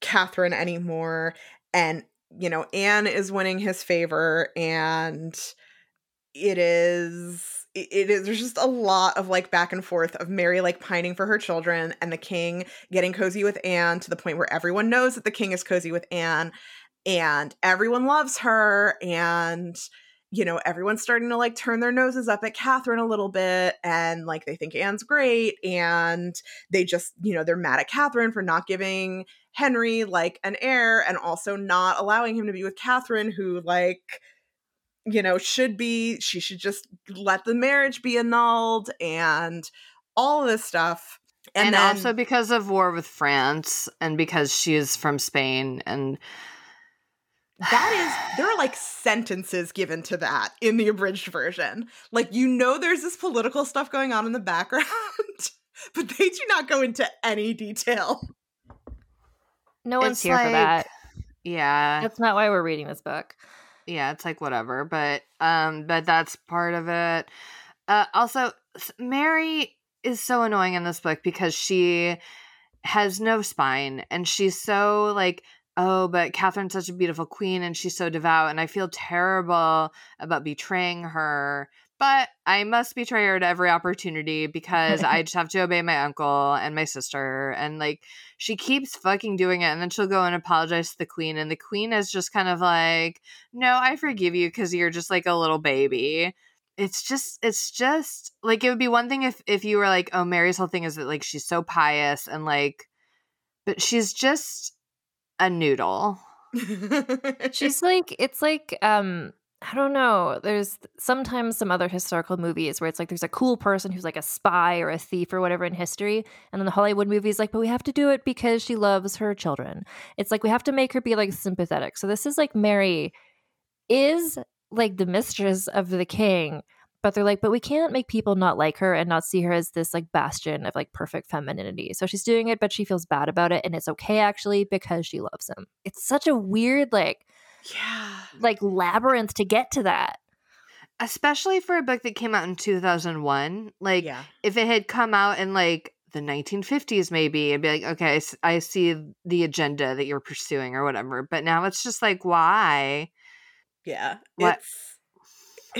Catherine anymore. And you know, Anne is winning his favor, and it is, it is, there's just a lot of like back and forth of Mary like pining for her children and the king getting cozy with Anne to the point where everyone knows that the king is cozy with Anne and everyone loves her. And, you know, everyone's starting to like turn their noses up at Catherine a little bit, and like they think Anne's great, and they just, you know, they're mad at Catherine for not giving Henry like an heir and also not allowing him to be with Catherine, who like, you know, should be, she should just let the marriage be annulled and all of this stuff. And, and then, also because of war with France and because she is from Spain, and that is, there are like sentences given to that in the abridged version. Like, you know, there's this political stuff going on in the background, but they do not go into any detail. No one's it's here like, for that. Yeah. That's not why we're reading this book. Yeah, it's like whatever, but um but that's part of it. Uh also, Mary is so annoying in this book because she has no spine, and she's so like, oh, but Catherine's such a beautiful queen and she's so devout, and I feel terrible about betraying her, but I must betray her at every opportunity because I just have to obey my uncle and my sister. And like, she keeps fucking doing it, and then she'll go and apologize to the queen, and the queen is just kind of like, no, I forgive you because you're just like a little baby. It's just, it's just like, it would be one thing if if you were like, oh, Mary's whole thing is that like she's so pious and like, but she's just a noodle. She's like, it's like, um, I don't know. There's sometimes some other historical movies where it's like there's a cool person who's like a spy or a thief or whatever in history. And then the Hollywood movie is like, but we have to do it because she loves her children. It's like we have to make her be like sympathetic. So this is like Mary is like the mistress of the king, but they're like, but we can't make people not like her and not see her as this like bastion of like perfect femininity. So she's doing it, but she feels bad about it. And it's okay actually because she loves him. It's such a weird like... Yeah, like labyrinth to get to that, especially for a book that came out in two thousand one. Like, yeah. If it had come out in like the nineteen fifties, maybe I'd be like, okay, I see the agenda that you're pursuing or whatever. But now it's just like, why? Yeah, what? It's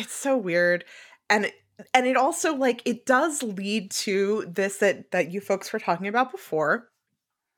it's so weird, and and it also like it does lead to this that that you folks were talking about before,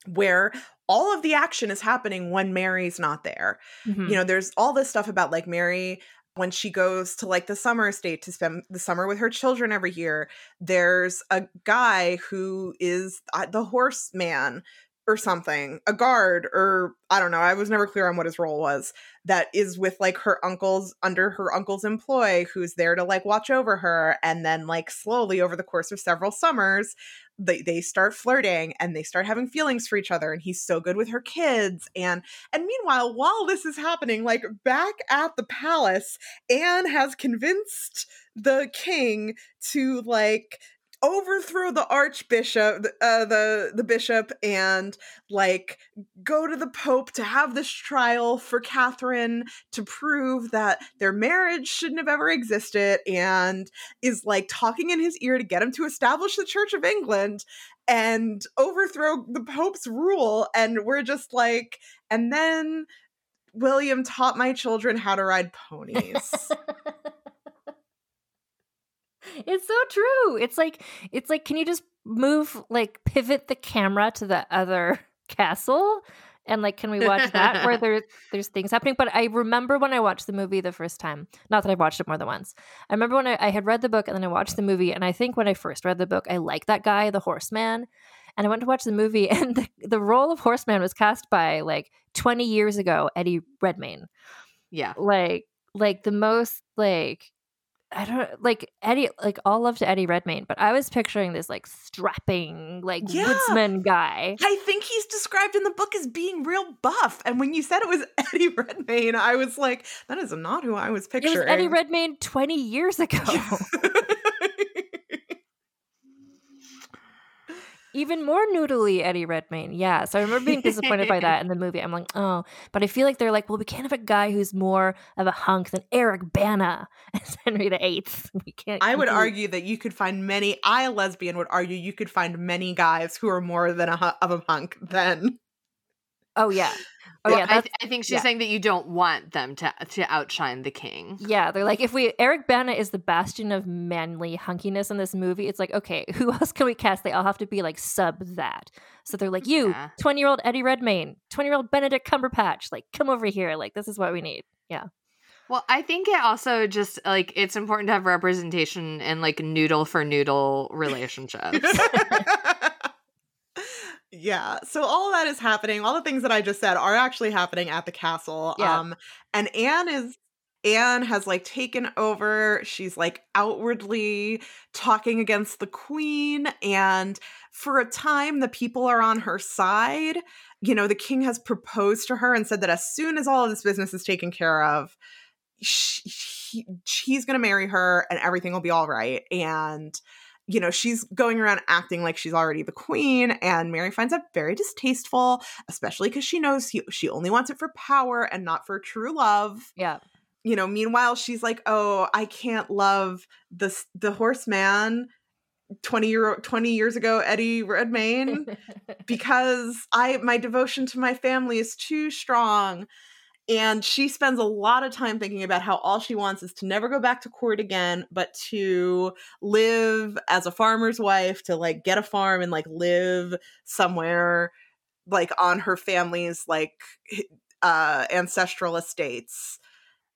where all of the action is happening when Mary's not there. Mm-hmm. You know, there's all this stuff about like Mary, when she goes to like the summer estate to spend the summer with her children every year, there's a guy who is the horseman or something, a guard, or I don't know. I was never clear on what his role was. That is with like her uncle's under her uncle's employ, who's there to like watch over her. And then like slowly over the course of several summers, they, they start flirting and they start having feelings for each other. And he's so good with her kids. And, and meanwhile, while this is happening, like back at the palace, Anne has convinced the king to like overthrow the archbishop, uh, the the bishop, and like go to the Pope to have this trial for Catherine to prove that their marriage shouldn't have ever existed, and is like talking in his ear to get him to establish the Church of England and overthrow the Pope's rule. And we're just like, and then William taught my children how to ride ponies. It's so true. It's like, it's like, can you just move, like, pivot the camera to the other castle? And like, can we watch that where there's, there's things happening? But I remember when I watched the movie the first time, not that I've watched it more than once. I remember when I, I had read the book and then I watched the movie. And I think when I first read the book, I liked that guy, the horseman. And I went to watch the movie, and the, the role of horseman was cast by like twenty years ago, Eddie Redmayne. Yeah. Like, like the most like, I don't like Eddie, like all love to Eddie Redmayne, but I was picturing this like strapping, like yeah. woodsman guy. I think he's described in the book as being real buff. And when you said it was Eddie Redmayne, I was like, that is not who I was picturing. It was Eddie Redmayne twenty years ago. Even more noodly Eddie Redmayne. Yeah. So I remember being disappointed by that in the movie. I'm like, oh, but I feel like they're like, well, we can't have a guy who's more of a hunk than Eric Bana as Henry the Eighth. We can't. I would him. argue that you could find many, I, a lesbian, would argue you could find many guys who are more than a, of a hunk than. Oh, yeah. Oh, well, yeah. I, th- I think she's yeah. saying that you don't want them to to outshine the king. Yeah, they're like, if we Eric Bana is the bastion of manly hunkiness in this movie, it's like, okay, who else can we cast? They all have to be like sub that. So they're like, you, yeah. twenty-year-old Eddie Redmayne, twenty-year-old Benedict Cumberbatch, like, come over here. Like, this is what we need. Yeah. Well, I think it also just, like, it's important to have representation in, like, noodle for noodle relationships. Yeah, so all of that is happening. All the things that I just said are actually happening at the castle. Yeah. Um, and Anne is Anne has like taken over. She's like outwardly talking against the queen, and for a time the people are on her side. You know, the king has proposed to her and said that as soon as all of this business is taken care of, she, he, he's going to marry her and everything will be all right. And you know, she's going around acting like she's already the queen, and Mary finds that very distasteful, especially because she knows he, she only wants it for power and not for true love. Yeah. You know, meanwhile, she's like, oh, I can't love this, the horseman twenty, year, twenty years ago, Eddie Redmayne, because I my devotion to my family is too strong. And she spends a lot of time thinking about how all she wants is to never go back to court again, but to live as a farmer's wife, to like get a farm and like live somewhere like on her family's like uh, ancestral estates.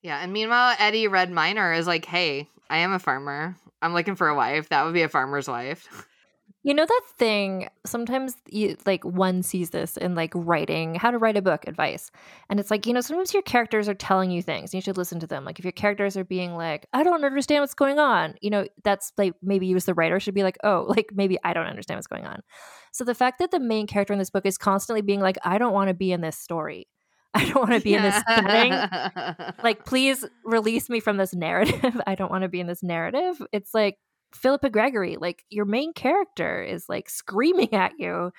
Yeah. And meanwhile, Eddie Redmayne is like, hey, I am a farmer. I'm looking for a wife. That would be a farmer's wife. You know that thing, sometimes you, like one sees this in like writing, how to write a book advice. And it's like, you know, sometimes your characters are telling you things and you should listen to them. Like if your characters are being like, I don't understand what's going on. You know, that's like, maybe you as the writer should be like, oh, like maybe I don't understand what's going on. So the fact that the main character in this book is constantly being like, I don't want to be in this story. I don't want to be in this setting. Like, please release me from this narrative. I don't want to be in this narrative. It's like, Philippa Gregory, like your main character is like screaming at you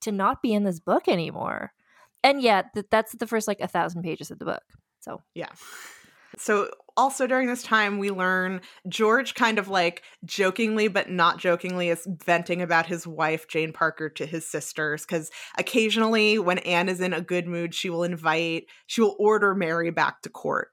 to not be in this book anymore. And yet th- that's the first like a thousand pages of the book. So, yeah. So also during this time, we learn George kind of like jokingly, but not jokingly, is venting about his wife, Jane Parker, to his sisters. Because occasionally when Anne is in a good mood, she will invite, she will order Mary back to court.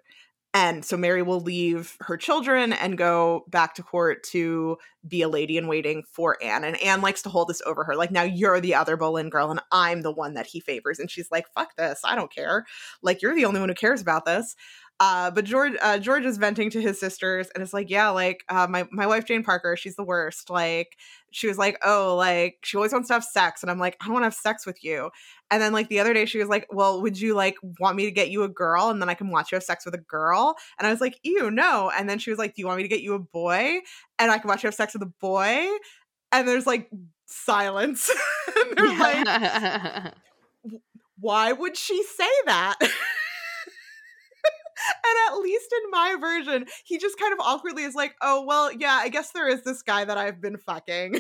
And so Mary will leave her children and go back to court to be a lady in waiting for Anne. And Anne likes to hold this over her. Like, now you're the other Boleyn girl and I'm the one that he favors. And she's like, fuck this. I don't care. Like, you're the only one who cares about this. Uh, but George uh, George is venting to his sisters. And it's like, yeah, like uh, my, my wife, Jane Parker, she's the worst. Like, she was like, oh, like she always wants to have sex. And I'm like, I don't want to have sex with you. And then like the other day she was like, well, would you like want me to get you a girl? And then I can watch you have sex with a girl. And I was like, ew, no. And then she was like, do you want me to get you a boy? And I can watch you have sex with a boy. And there's like silence. And they're yeah. like, why would she say that? And at least in my version, he just kind of awkwardly is like, oh, well, yeah, I guess there is this guy that I've been fucking.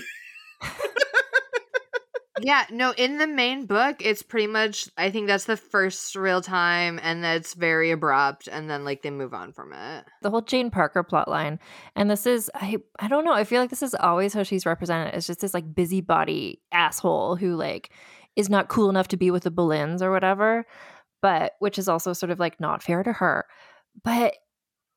Yeah, no, in the main book, it's pretty much, I think that's the first real time, and that's very abrupt, and then, like, they move on from it. The whole Jane Parker plotline, and this is, I I don't know, I feel like this is always how she's represented. It's just this, like, busybody asshole who, like, is not cool enough to be with the Boleyns or whatever, but, which is also sort of, like, not fair to her. But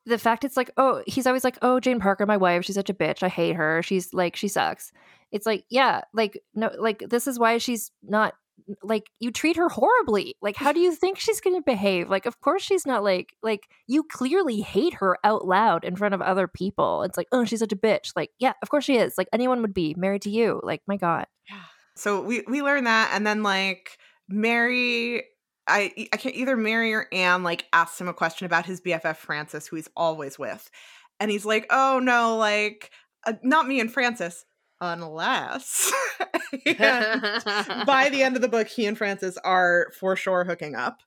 the fact it's like, oh, he's always like, oh, Jane Parker, my wife, she's such a bitch, I hate her, she's, like, she sucks. It's like, yeah, like, no, like, this is why she's not, like, you treat her horribly. Like, how do you think she's going to behave? Like, of course she's not, like, like, you clearly hate her out loud in front of other people. It's like, oh, she's such a bitch. Like, yeah, of course she is. Like, anyone would be married to you. Like, my God. Yeah. So we, we learn that. And then, like, Mary, I, I can't either Mary or Anne, like, asks him a question about his B F F, Francis, who he's always with. And he's like, oh, no, like, uh, not me and Francis. Unless by the end of the book, he and Francis are for sure hooking up.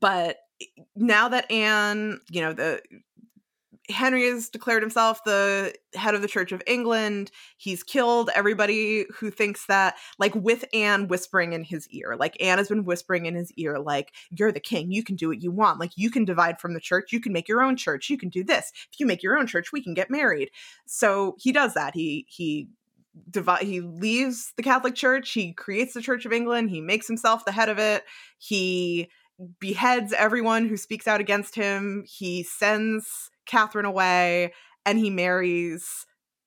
But now that Anne, you know, the Henry has declared himself the head of the Church of England, he's killed everybody who thinks that, like, with Anne whispering in his ear, like, Anne has been whispering in his ear, like, you're the king, you can do what you want, like, you can divide from the church, you can make your own church, you can do this. If you make your own church, we can get married. So he does that. He, he, divi- he leaves the Catholic Church, he creates the Church of England, he makes himself the head of it, he beheads everyone who speaks out against him, he sends Catherine away, and he marries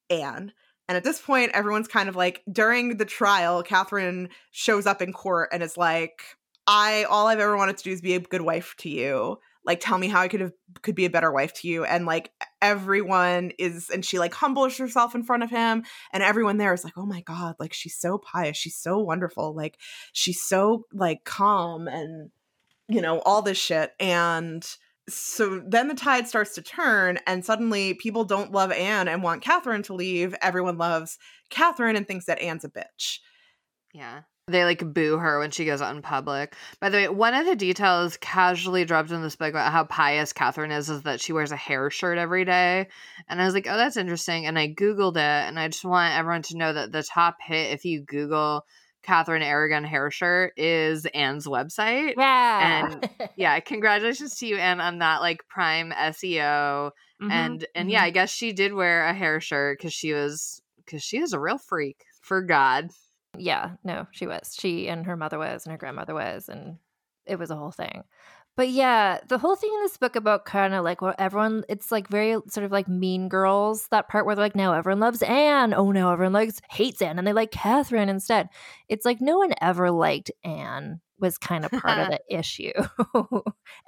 Anne. And at this point, everyone's kind of like, during the trial, Catherine shows up in court and is like, I, all I've ever wanted to do is be a good wife to you. Like, tell me how I could have, could be a better wife to you. And, like, everyone is, and she, like, humbles herself in front of him, and everyone there is like, oh my God, like, she's so pious. She's so wonderful. Like, she's so, like, calm and, you know, all this shit. And so then the tide starts to turn, and suddenly people don't love Anne and want Catherine to leave. Everyone loves Catherine and thinks that Anne's a bitch. Yeah. They, like, boo her when she goes out in public. By the way, one of the details casually dropped in this book about how pious Catherine is is that she wears a hair shirt every day. And I was like, oh, that's interesting. And I Googled it, and I just want everyone to know that the top hit, if you Google Catherine Aragon hair shirt, is Anne's website. Yeah. And yeah, congratulations to you, Anne, on that, like, prime S E O. Mm-hmm. And and mm-hmm. yeah, I guess she did wear a hair shirt because she was because she is a real freak for God. Yeah, no, she was. She and her mother was, and her grandmother was, and it was a whole thing. But yeah, the whole thing in this book about kind of like, well, everyone, it's like very sort of like Mean Girls, that part where they're like, now everyone loves Anne. Oh no, everyone likes hates Anne and they like Catherine instead. It's like no one ever liked Anne was kind of part of the issue.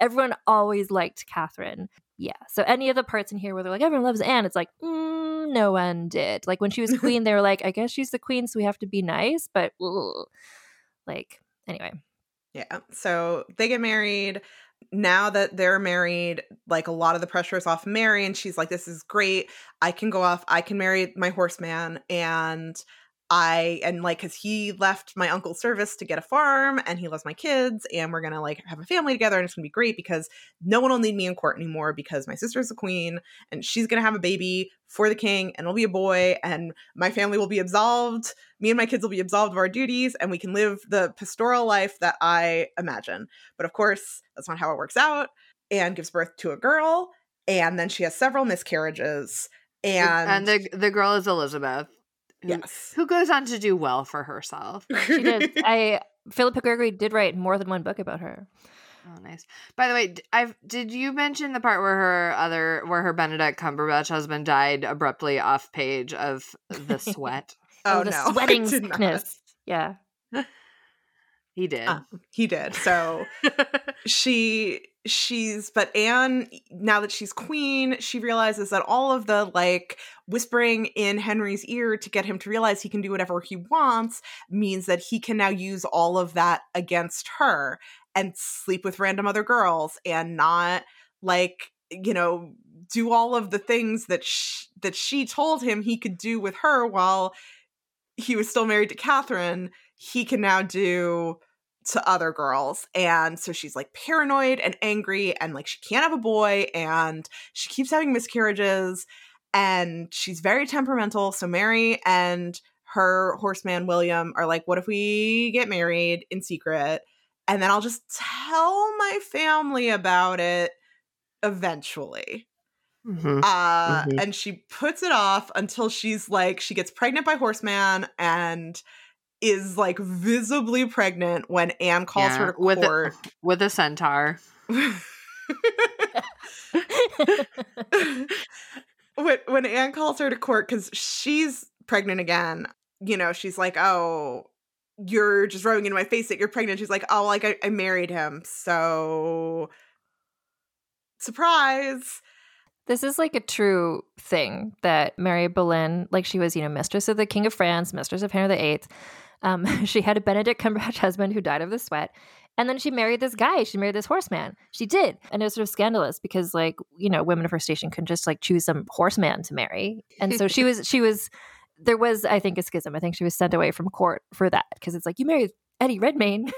Everyone always liked Catherine. Yeah. So any of the parts in here where they're like, everyone loves Anne, it's like, mm, no one did. Like when she was queen, they were like, I guess she's the queen, so we have to be nice. But ugh. Like, anyway. Yeah. So they get married. Now that they're married, like a lot of the pressure is off Mary, and she's like, this is great. I can go off. I can marry my horseman. And I, and like, cause he left my uncle's service to get a farm, and he loves my kids, and we're going to like have a family together, and it's going to be great because no one will need me in court anymore because my sister's the queen, and she's going to have a baby for the king, and it'll be a boy, and my family will be absolved. Me and my kids will be absolved of our duties, and we can live the pastoral life that I imagine. But of course, that's not how it works out. Anne gives birth to a girl, and then she has several miscarriages. And, and the, the girl is Elizabeth. Who, yes. Who goes on to do well for herself. She did. I Philippa Gregory did write more than one book about her. Oh, nice. By the way, I've did you mention the part where her other where her Benedict Cumberbatch husband died abruptly off page of the sweat? oh, oh, the no. Sweating sickness. Yeah. He did. Uh, he did. So she she's but Anne, now that she's queen, she realizes that all of the like whispering in Henry's ear to get him to realize he can do whatever he wants means that he can now use all of that against her and sleep with random other girls and not like, you know, do all of the things that she, that she told him he could do with her while he was still married to Catherine. He can now do to other girls. And so she's like paranoid and angry and like she can't have a boy and she keeps having miscarriages and she's very temperamental. So Mary and her horseman William are like, what if we get married in secret? And then I'll just tell my family about it eventually. Mm-hmm. Uh, mm-hmm. And she puts it off until she's like, she gets pregnant by horseman and is like visibly pregnant when Anne calls yeah, her to with court. A, with a centaur. when, when Anne calls her to court, because she's pregnant again, you know, she's like, oh, you're just rubbing in my face that you're pregnant. She's like, oh, like I, I married him. So surprise. This is like a true thing that Mary Boleyn, like she was, you know, mistress of the King of France, mistress of Henry the Eighth. Um, she had a Benedict Cumberbatch husband who died of the sweat. And then she married this guy. She married this horseman. She did. And it was sort of scandalous because like, you know, women of her station couldn't just like choose some horseman to marry. And so she was, she was, there was, I think, a schism. I think she was sent away from court for that because it's like, you married Eddie Redmayne.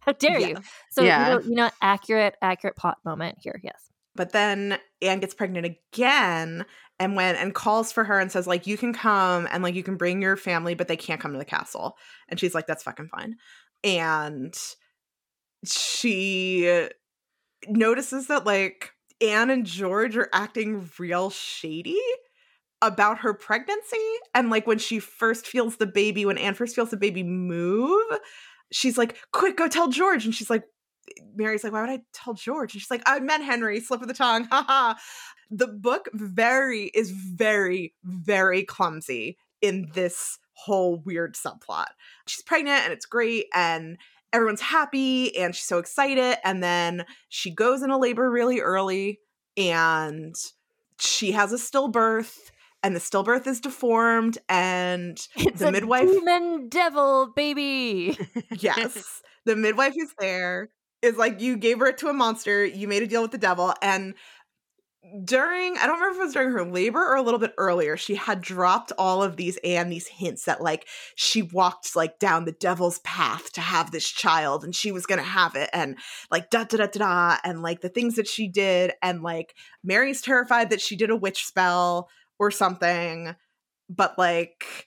How dare yeah. you? So, yeah. you know, you know, accurate, accurate plot moment here. Yes. But then Anne gets pregnant again and went and calls for her and says, like, you can come and, like, you can bring your family, but they can't come to the castle. And she's like, that's fucking fine. And she notices that, like, Anne and George are acting real shady about her pregnancy. And, like, when she first feels the baby, when Anne first feels the baby move, she's like, quick, go tell George. And she's like, Mary's like, why would I tell George? And she's like, I meant Henry, slip of the tongue. Ha ha. The book very is very, very clumsy in this whole weird subplot. She's pregnant and it's great and everyone's happy and she's so excited. And then she goes into labor really early and she has a stillbirth. And the stillbirth is deformed and it's the midwife. It's a demon devil, baby. Yes. The midwife who's there is like, you gave birth to a monster. You made a deal with the devil. And during, I don't remember if it was during her labor or a little bit earlier, she had dropped all of these and these hints that like she walked like down the devil's path to have this child and she was going to have it and like da da da da da and like the things that she did. And like Mary's terrified that she did a witch spell or something, but like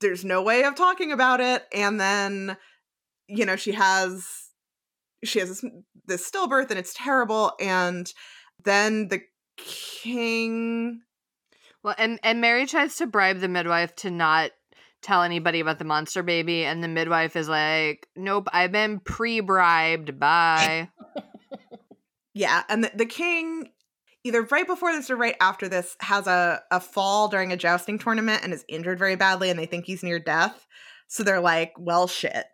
there's no way of talking about it. And then, you know, she has she has this, this stillbirth and it's terrible. And then the king. Well, and, and Mary tries to bribe the midwife to not tell anybody about the monster baby. And the midwife is like, nope, I've been pre-bribed. Bye. Yeah. And the, the king, either right before this or right after this, has a, a fall during a jousting tournament and is injured very badly. And they think he's near death. So they're like, well, shit.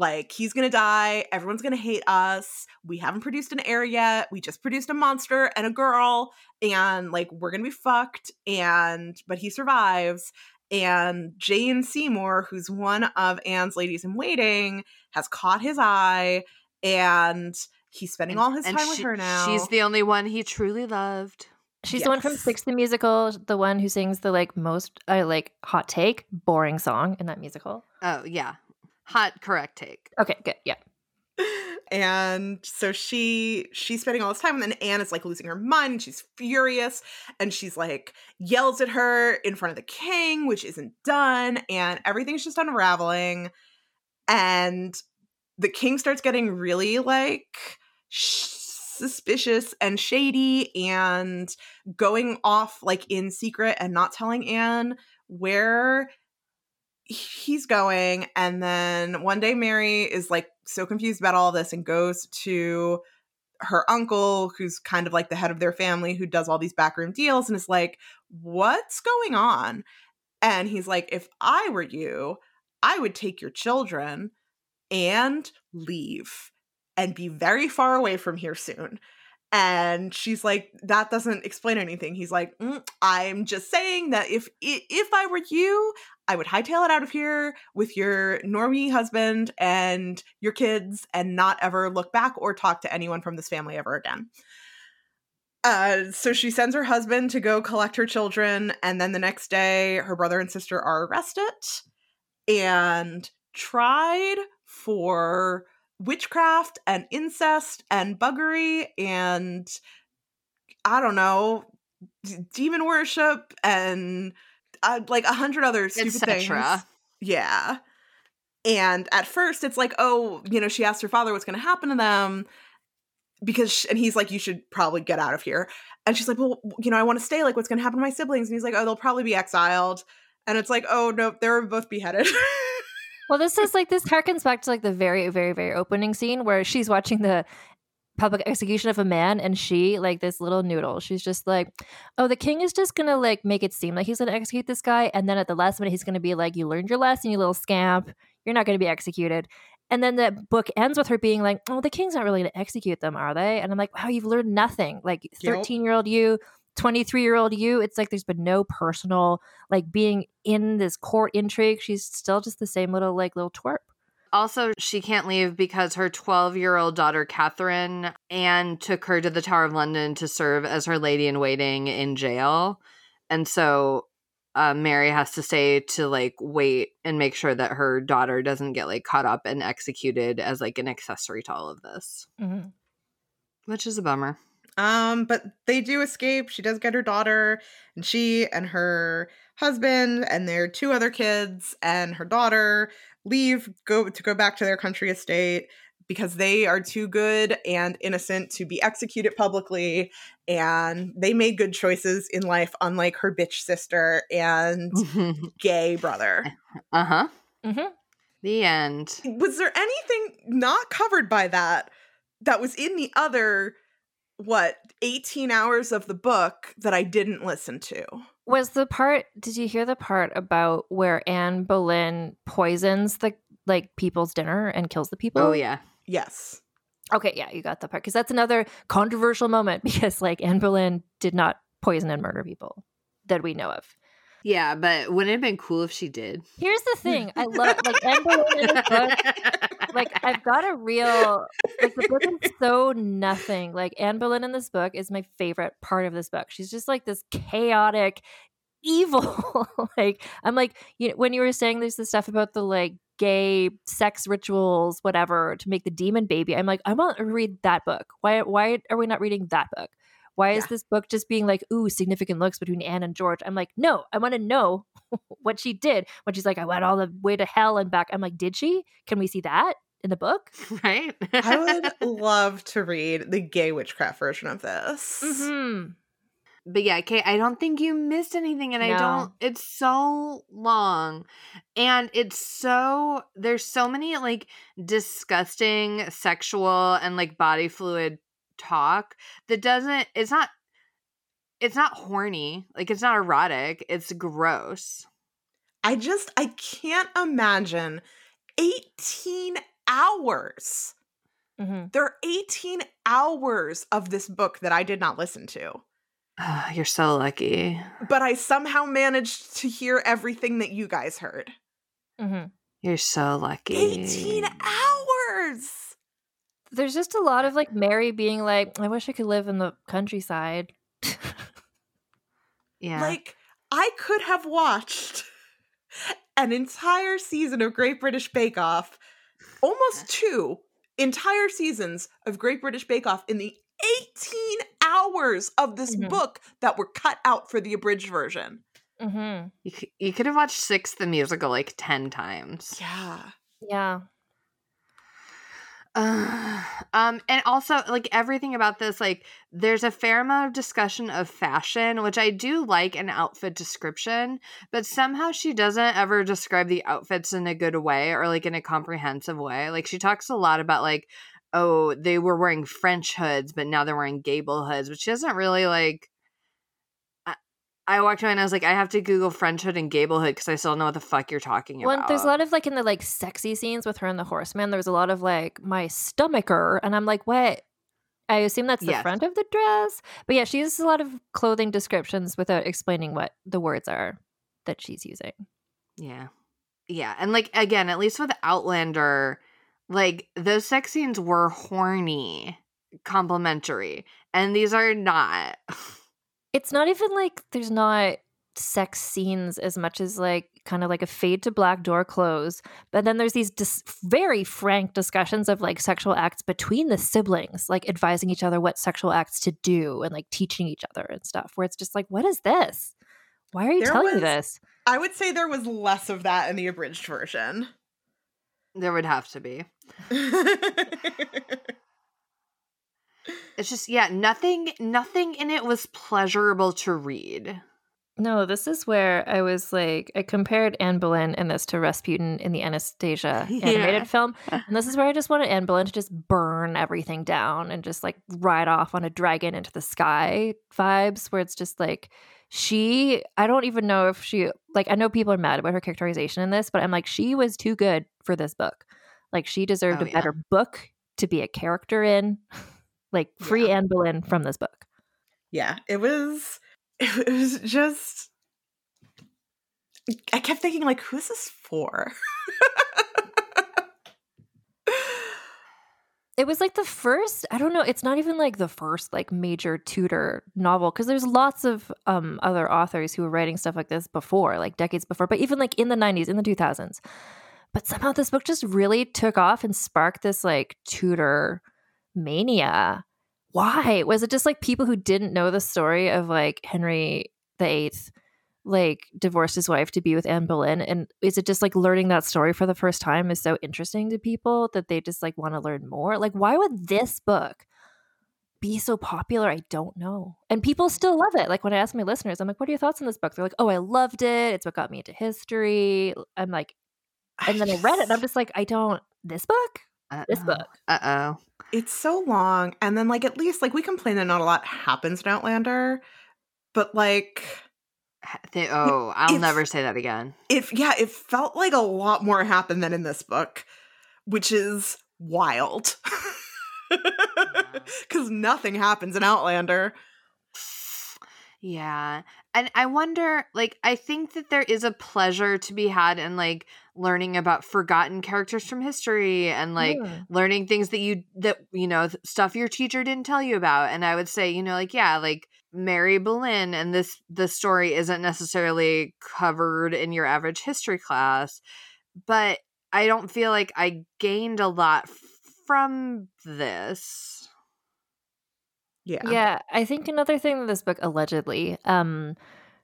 Like, he's going to die. Everyone's going to hate us. We haven't produced an heir yet. We just produced a monster and a girl. And, like, we're going to be fucked. And but he survives. And Jane Seymour, who's one of Anne's ladies in waiting, has caught his eye. And he's spending and, all his time she, with her now. She's the only one he truly loved. She's yes. the one from Six, the musical, the one who sings the, like, most, uh, like, hot take, boring song in that musical. Oh, yeah. Hot, correct take. Okay, good, yeah. And so she she's spending all this time, and then Anne is like losing her mind. And she's furious, and she's like yells at her in front of the king, which isn't done, and everything's just unraveling. And the king starts getting really like sh- suspicious and shady, and going off like in secret and not telling Anne where he's going. And then one day Mary is like so confused about all this and goes to her uncle, who's kind of like the head of their family, who does all these backroom deals, and is like, what's going on? And he's like, if I were you, I would take your children and leave and be very far away from here soon. And she's like, that doesn't explain anything. He's like, mm, I'm just saying that if if I were you, I would hightail it out of here with your normie husband and your kids and not ever look back or talk to anyone from this family ever again. Uh, so she sends her husband to go collect her children. And then the next day, her brother and sister are arrested and tried for witchcraft and incest and buggery and, I don't know, demon worship and uh, like a hundred other stupid things. Yeah. And at first it's like, oh, you know, she asked her father what's going to happen to them because, she, and he's like, you should probably get out of here. And she's like, well, you know, I want to stay. Like, what's going to happen to my siblings? And he's like, oh, they'll probably be exiled. And it's like, oh, no, they're both beheaded. Well, this is like, this harkens back to like the very, very, very opening scene where she's watching the public execution of a man, and she, like this little noodle, she's just like, oh, the king is just gonna like make it seem like he's gonna execute this guy, and then at the last minute he's gonna be like, you learned your lesson, you little scamp, you're not gonna be executed. And then the book ends with her being like, oh, the king's not really gonna execute them, are they? And I'm like, wow, you've learned nothing. Like thirteen yep. year old you, twenty-three year old you, it's like there's been no personal like being in this court intrigue. She's still just the same little like little twerp. Also, she can't leave because her twelve-year-old daughter, Catherine, Anne took her to the Tower of London to serve as her lady-in-waiting in jail. And so uh, Mary has to stay to, like, wait and make sure that her daughter doesn't get, like, caught up and executed as, like, an accessory to all of this. Mm-hmm. Which is a bummer. Um, but they do escape. She does get her daughter, and she and her husband and their two other kids and her daughter leave go to go back to their country estate because they are too good and innocent to be executed publicly, and they made good choices in life, unlike her bitch sister and mm-hmm. gay brother. Uh-huh. Mm-hmm. The end. Was there anything not covered by that that was in the other what eighteen hours of the book that I didn't listen to? Was the part, did you hear the part about where Anne Boleyn poisons the, like, people's dinner and kills the people? Oh, yeah. Yes. Okay, yeah, you got that part. Because that's another controversial moment because, like, Anne Boleyn did not poison and murder people that we know of. Yeah, but wouldn't it have been cool if she did? Here's the thing. I love, like, Anne Boleyn in the book, like, I've got a real, like, the book is so nothing. Like, Anne Boleyn in this book is my favorite part of this book. She's just, like, this chaotic, evil, like, I'm like, you know, when you were saying there's this stuff about the, like, gay sex rituals, whatever, to make the demon baby, I'm like, I want to read that book. Why, why are we not reading that book? Why is yeah. this book just being like, ooh, significant looks between Anne and George? I'm like, no, I want to know what she did when she's like, I went all the way to hell and back. I'm like, did she? Can we see that in the book? Right. I would love to read the gay witchcraft version of this. Mm-hmm. But yeah, Kate, I don't think you missed anything. And no. I don't, it's so long. And it's so, there's so many like disgusting sexual and like body fluid talk that doesn't it's not it's not horny, like it's not erotic, it's gross. I just I can't imagine eighteen hours. Mm-hmm. There are eighteen hours of this book that I did not listen to. Oh, you're so lucky. But I somehow managed to hear everything that you guys heard. Mm-hmm. You're so lucky. eighteen hours. There's just a lot of, like, Mary being like, I wish I could live in the countryside. Yeah. Like, I could have watched an entire season of Great British Bake Off, almost two entire seasons of Great British Bake Off in the eighteen hours of this mm-hmm. book that were cut out for the abridged version. Mm-hmm. You could, you could have watched Six the Musical, like, ten times. Yeah. Yeah. Uh, um, and also, like, everything about this, like, there's a fair amount of discussion of fashion, which I do like an outfit description, but somehow she doesn't ever describe the outfits in a good way or, like, in a comprehensive way. Like, she talks a lot about, like, oh, they were wearing French hoods, but now they're wearing gable hoods, but she doesn't really, like... I walked away and I was like, I have to Google French hood and gable hood because I still don't know what the fuck you're talking well, about. There's a lot of, like, in the, like, sexy scenes with her and the horseman, there was a lot of, like, my stomacher. And I'm like, what? I assume that's the yes. front of the dress. But yeah, she uses a lot of clothing descriptions without explaining what the words are that she's using. Yeah. Yeah. And, like, again, at least with Outlander, like, those sex scenes were horny, complimentary. And these are not... It's not even like there's not sex scenes as much as like kind of like a fade to black, door close. But then there's these dis- very frank discussions of like sexual acts between the siblings, like advising each other what sexual acts to do and like teaching each other and stuff, where it's just like, what is this? Why are you there telling was, this? I would say there was less of that in the abridged version. There would have to be. It's just, yeah, nothing, nothing in it was pleasurable to read. No, this is where I was like, I compared Anne Boleyn in this to Rasputin in the Anastasia animated yeah. film. And this is where I just wanted Anne Boleyn to just burn everything down and just like ride off on a dragon into the sky vibes, where it's just like, she, I don't even know if she, like, I know people are mad about her characterization in this, but I'm like, she was too good for this book. Like, she deserved oh, a yeah. better book to be a character in. Like, free yeah. Anne Boleyn from this book. Yeah, it was... It was just, I kept thinking, like, who's this for? It was like the first, I don't know, it's not even like the first like major Tudor novel, because there's lots of um, other authors who were writing stuff like this before, like decades before, but even like in the nineties, in the two thousands. But somehow this book just really took off and sparked this like Tudor mania. Why? Was it just like people who didn't know the story of like Henry the Eighth, like divorced his wife to be with Anne Boleyn? And is it just like learning that story for the first time is so interesting to people that they just like want to learn more? Like, why would this book be so popular? I don't know. And people still love it. Like, when I ask my listeners, I'm like, what are your thoughts on this book? They're like, oh, I loved it. It's what got me into history. I'm like, and then I read it and I'm just like, I don't, this book? Uh-oh. This book. Uh-oh. It's so long, and then, like, at least, like, we complain that not a lot happens in Outlander, but, like... They, oh, I'll if, never say that again. If Yeah, it felt like a lot more happened than in this book, which is wild. Because nothing happens in Outlander. Yeah, and I wonder, like, I think that there is a pleasure to be had in, like, learning about forgotten characters from history and like yeah. learning things that you that you know stuff your teacher didn't tell you about. And I would say, you know, like, yeah, like Mary Boleyn and this the story isn't necessarily covered in your average history class, but I don't feel like I gained a lot f- from this. Yeah. Yeah, I think another thing that this book allegedly um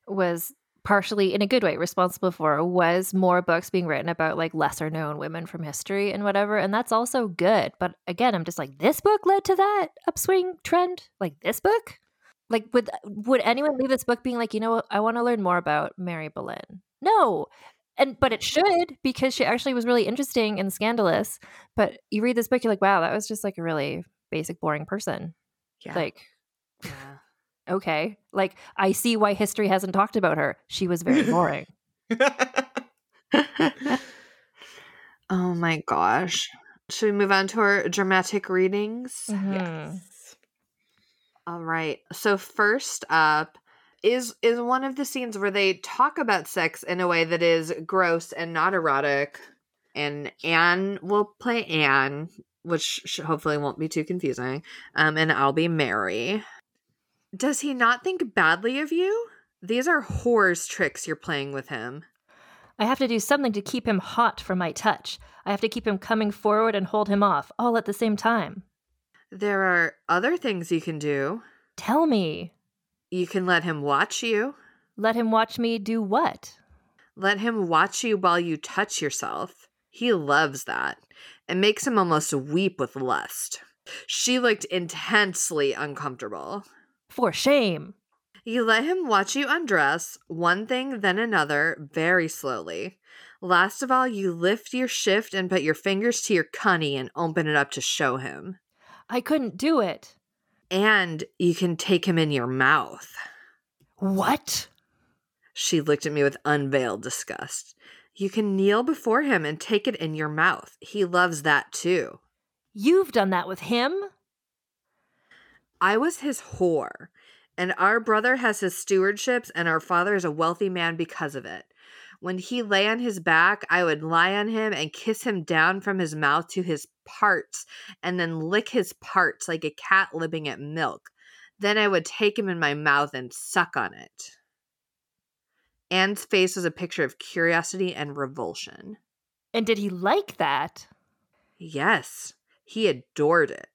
was partially in a good way responsible for was more books being written about like lesser known women from history and whatever. And that's also good. But again, I'm just like, this book led to that upswing trend? Like, this book? Like, would would anyone leave this book being like, you know what, I want to learn more about Mary Boleyn? No. And but it should, because she actually was really interesting and scandalous. But you read this book, you're like, wow, that was just like a really basic, boring person. Yeah. Like, yeah. Okay, like, I see why history hasn't talked about her. She was very boring. Oh my gosh. Should we move on to our dramatic readings? Mm-hmm. Yes. All right. So first up is is one of the scenes where they talk about sex in a way that is gross and not erotic. And Anne will play Anne, which hopefully won't be too confusing. Um, and I'll be Mary. Does he not think badly of you? These are whore's tricks you're playing with him. I have to do something to keep him hot for my touch. I have to keep him coming forward and hold him off, all at the same time. There are other things you can do. Tell me. You can let him watch you. Let him watch me do what? Let him watch you while you touch yourself. He loves that. It makes him almost weep with lust. She looked intensely uncomfortable. For shame. You let him watch you undress, one thing then another, very slowly. Last of all, you lift your shift and put your fingers to your cunny and open it up to show him. I couldn't do it. And you can take him in your mouth. What? She looked at me with unveiled disgust. You can kneel before him and take it in your mouth. He loves that too. You've done that with him? I was his whore, and our brother has his stewardships, and our father is a wealthy man because of it. When he lay on his back, I would lie on him and kiss him down from his mouth to his parts, and then lick his parts like a cat lipping at milk. Then I would take him in my mouth and suck on it. Anne's face was a picture of curiosity and revulsion. And did he like that? Yes, he adored it.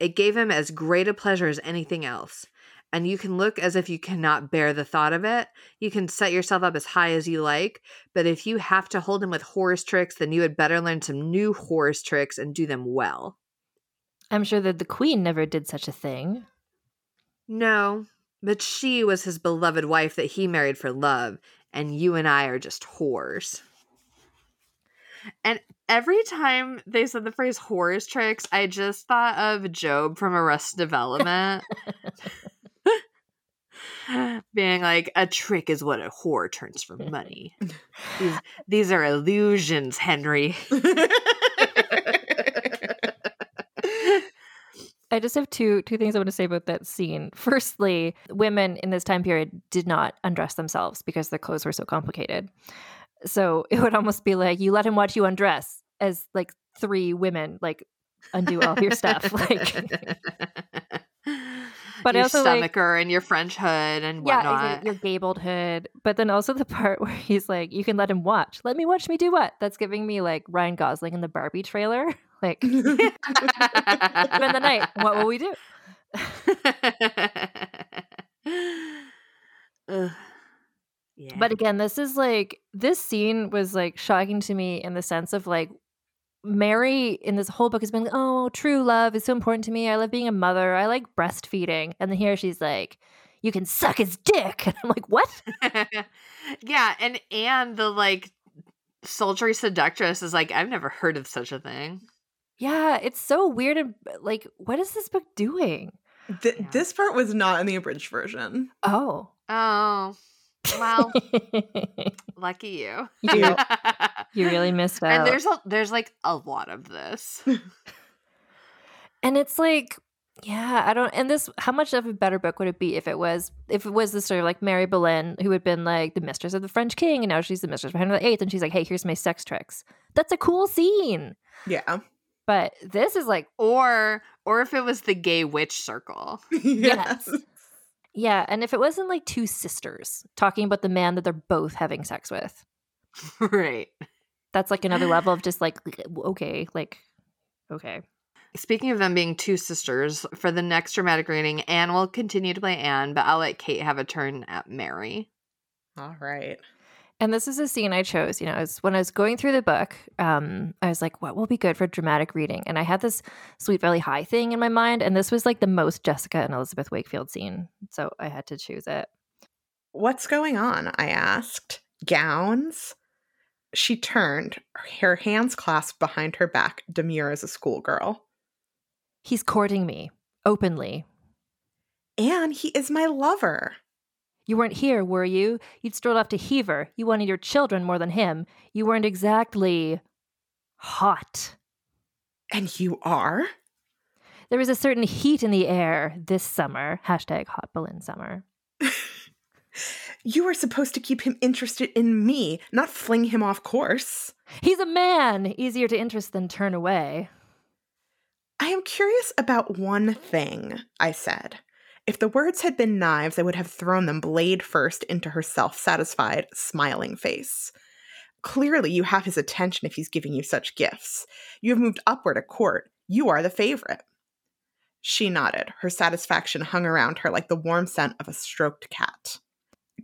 It gave him as great a pleasure as anything else. And you can look as if you cannot bear the thought of it. You can set yourself up as high as you like, but if you have to hold him with horse tricks, then you had better learn some new horse tricks and do them well. I'm sure that the queen never did such a thing. No, but she was his beloved wife that he married for love, and you and I are just whores. And every time they said the phrase horse tricks, I just thought of Job from Arrested Development. Being like, a trick is what a whore turns for money. These, these are illusions, Henry. I just have two two things I want to say about that scene. Firstly, women in this time period did not undress themselves because their clothes were so complicated. So it would almost be like, you let him watch you undress as like three women, like undo all your stuff. Like, but your also stomacher, like, and your French hood and whatnot. Yeah, your, your gabled hood. But then also the part where he's like, you can let him watch. Let me watch me do what? That's giving me like Ryan Gosling in the Barbie trailer. Like, spend the night. What will we do? Ugh. Yeah. But again, this is like, this scene was like shocking to me in the sense of like, Mary in this whole book has been like, oh, true love is so important to me. I love being a mother. I like breastfeeding. And then here she's like, you can suck his dick. And I'm like, what? Yeah. And and the like sultry seductress is like, I've never heard of such a thing. Yeah. It's so weird. And like, what is this book doing? Th- yeah. This part was not in the abridged version. Oh. Oh. Well, lucky you. you. You really missed out. And there's a, there's like a lot of this. And it's like, yeah, I don't. And this, how much of a better book would it be if it was if it was this sort of like Mary Boleyn, who had been like the mistress of the French king, and now she's the mistress of Henry the Eighth, and she's like, hey, here's my sex tricks. That's a cool scene. Yeah. But this is like, or or if it was the gay witch circle. Yes. Yeah, and if it wasn't like two sisters talking about the man that they're both having sex with. Right. That's like another level of just like, okay, like, okay. Speaking of them being two sisters, for the next dramatic reading, Anne will continue to play Anne, but I'll let Kate have a turn at Mary. All right. And this is a scene I chose. You know, I was, when I was going through the book, um, I was like, what will be good for dramatic reading? And I had this Sweet Valley High thing in my mind, and this was like the most Jessica and Elizabeth Wakefield scene. So I had to choose it. What's going on? I asked. Gowns? She turned, her hands clasped behind her back, demure as a schoolgirl. He's courting me, openly. And he is my lover. You weren't here, were you? You'd strolled off to Hever. You wanted your children more than him. You weren't exactly hot. And you are? There was a certain heat in the air this summer. Hashtag hot Boleyn summer. You were supposed to keep him interested in me, not fling him off course. He's a man. Easier to interest than turn away. I am curious about one thing, I said. If the words had been knives, I would have thrown them blade first into her self-satisfied, smiling face. Clearly, you have his attention if he's giving you such gifts. You have moved upward at court. You are the favorite. She nodded. Her satisfaction hung around her like the warm scent of a stroked cat.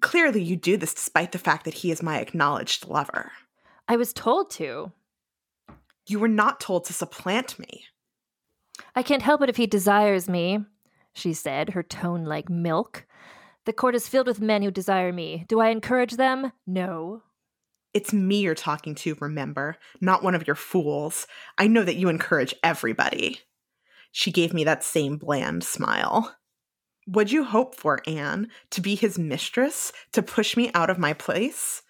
Clearly, you do this despite the fact that he is my acknowledged lover. I was told to. You were not told to supplant me. I can't help it if he desires me. She said, her tone like milk. The court is filled with men who desire me. Do I encourage them? No. It's me you're talking to, remember, not one of your fools. I know that you encourage everybody. She gave me that same bland smile. What'd you hope for, Anne? To be his mistress? To push me out of my place?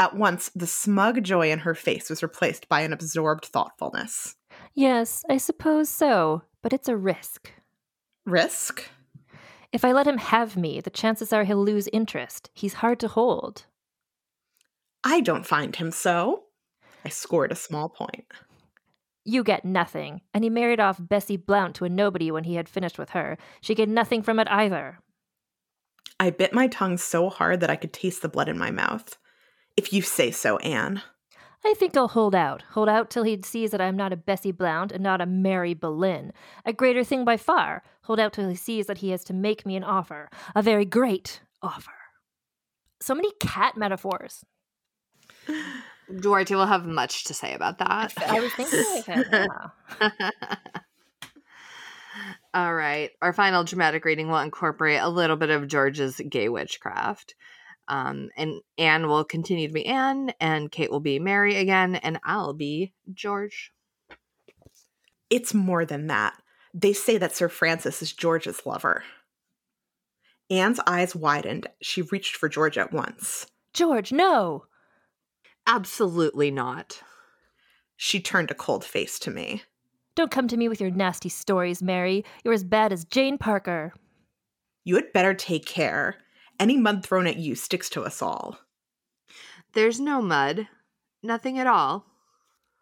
At once, the smug joy in her face was replaced by an absorbed thoughtfulness. Yes, I suppose so, but it's a risk. Risk? If I let him have me, the chances are he'll lose interest. He's hard to hold. I don't find him so. I scored a small point. You get nothing. And he married off Bessie Blount to a nobody when he had finished with her. She get nothing from it either. I bit my tongue so hard that I could taste the blood in my mouth. If you say so, Anne. I think I'll hold out. Hold out till he sees that I'm not a Bessie Blount and not a Mary Boleyn. A greater thing by far. Hold out till he sees that he has to make me an offer. A very great offer. So many cat metaphors. Duarte will have much to say about that. I was thinking of it. Wow. All right. Our final dramatic reading will incorporate a little bit of George's gay witchcraft. Um, and Anne will continue to be Anne, and Kate will be Mary again, and I'll be George. It's more than that. They say that Sir Francis is George's lover. Anne's eyes widened. She reached for George at once. George, no! Absolutely not. She turned a cold face to me. Don't come to me with your nasty stories, Mary. You're as bad as Jane Parker. You had better take care. Any mud thrown at you sticks to us all. There's no mud. Nothing at all.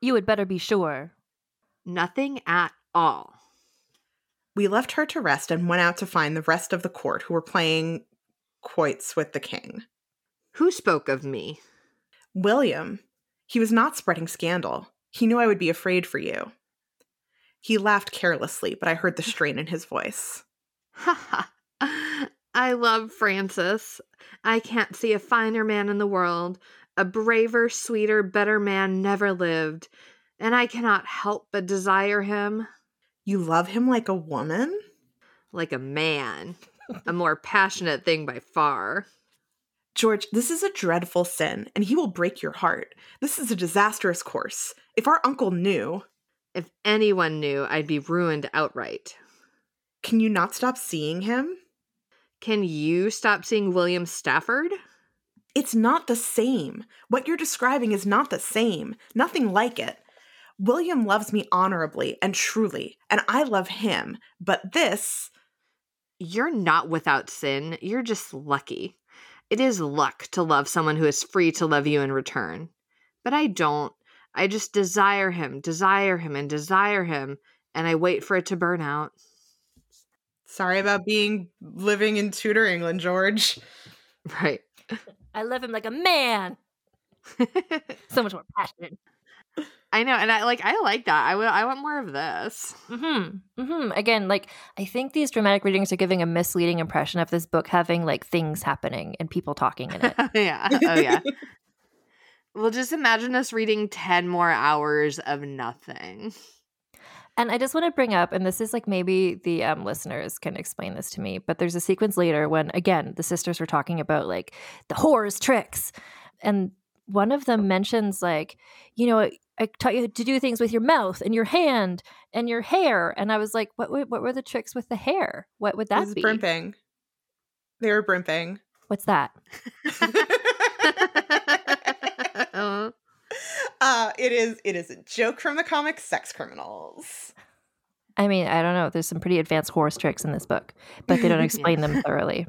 You had better be sure. Nothing at all. We left her to rest and went out to find the rest of the court who were playing quoits with the king. Who spoke of me? William. He was not spreading scandal. He knew I would be afraid for you. He laughed carelessly, but I heard the strain in his voice. Ha ha. I love Francis. I can't see a finer man in the world. A braver, sweeter, better man never lived. And I cannot help but desire him. You love him like a woman? Like a man. A more passionate thing by far. George, this is a dreadful sin, and he will break your heart. This is a disastrous course. If our uncle knew... If anyone knew, I'd be ruined outright. Can you not stop seeing him? Can you stop seeing William Stafford? It's not the same. What you're describing is not the same. Nothing like it. William loves me honorably and truly, and I love him. But this... You're not without sin. You're just lucky. It is luck to love someone who is free to love you in return. But I don't. I just desire him, desire him, and desire him, and I wait for it to burn out. Sorry about being living in Tudor England, George. Right. I love him like a man. So much more passionate. I know, and I like I like that. I will. I want more of this. Mm-hmm. Mm-hmm. Again, like I think these dramatic readings are giving a misleading impression of this book having like things happening and people talking in it. Yeah. Oh yeah. Well, just imagine us reading ten more hours of nothing. And I just want to bring up, and this is like maybe the um, listeners can explain this to me, but there's a sequence later when, again, the sisters were talking about like the whore's tricks. And one of them mentions like, you know, I taught you to do things with your mouth and your hand and your hair. And I was like, what w- What were the tricks with the hair? What would that it was be? Brimping. They were brimping. What's that? Oh. Uh, it is it is a joke from the comic Sex Criminals. I mean, I don't know. There's some pretty advanced horse tricks in this book, but they don't explain them thoroughly.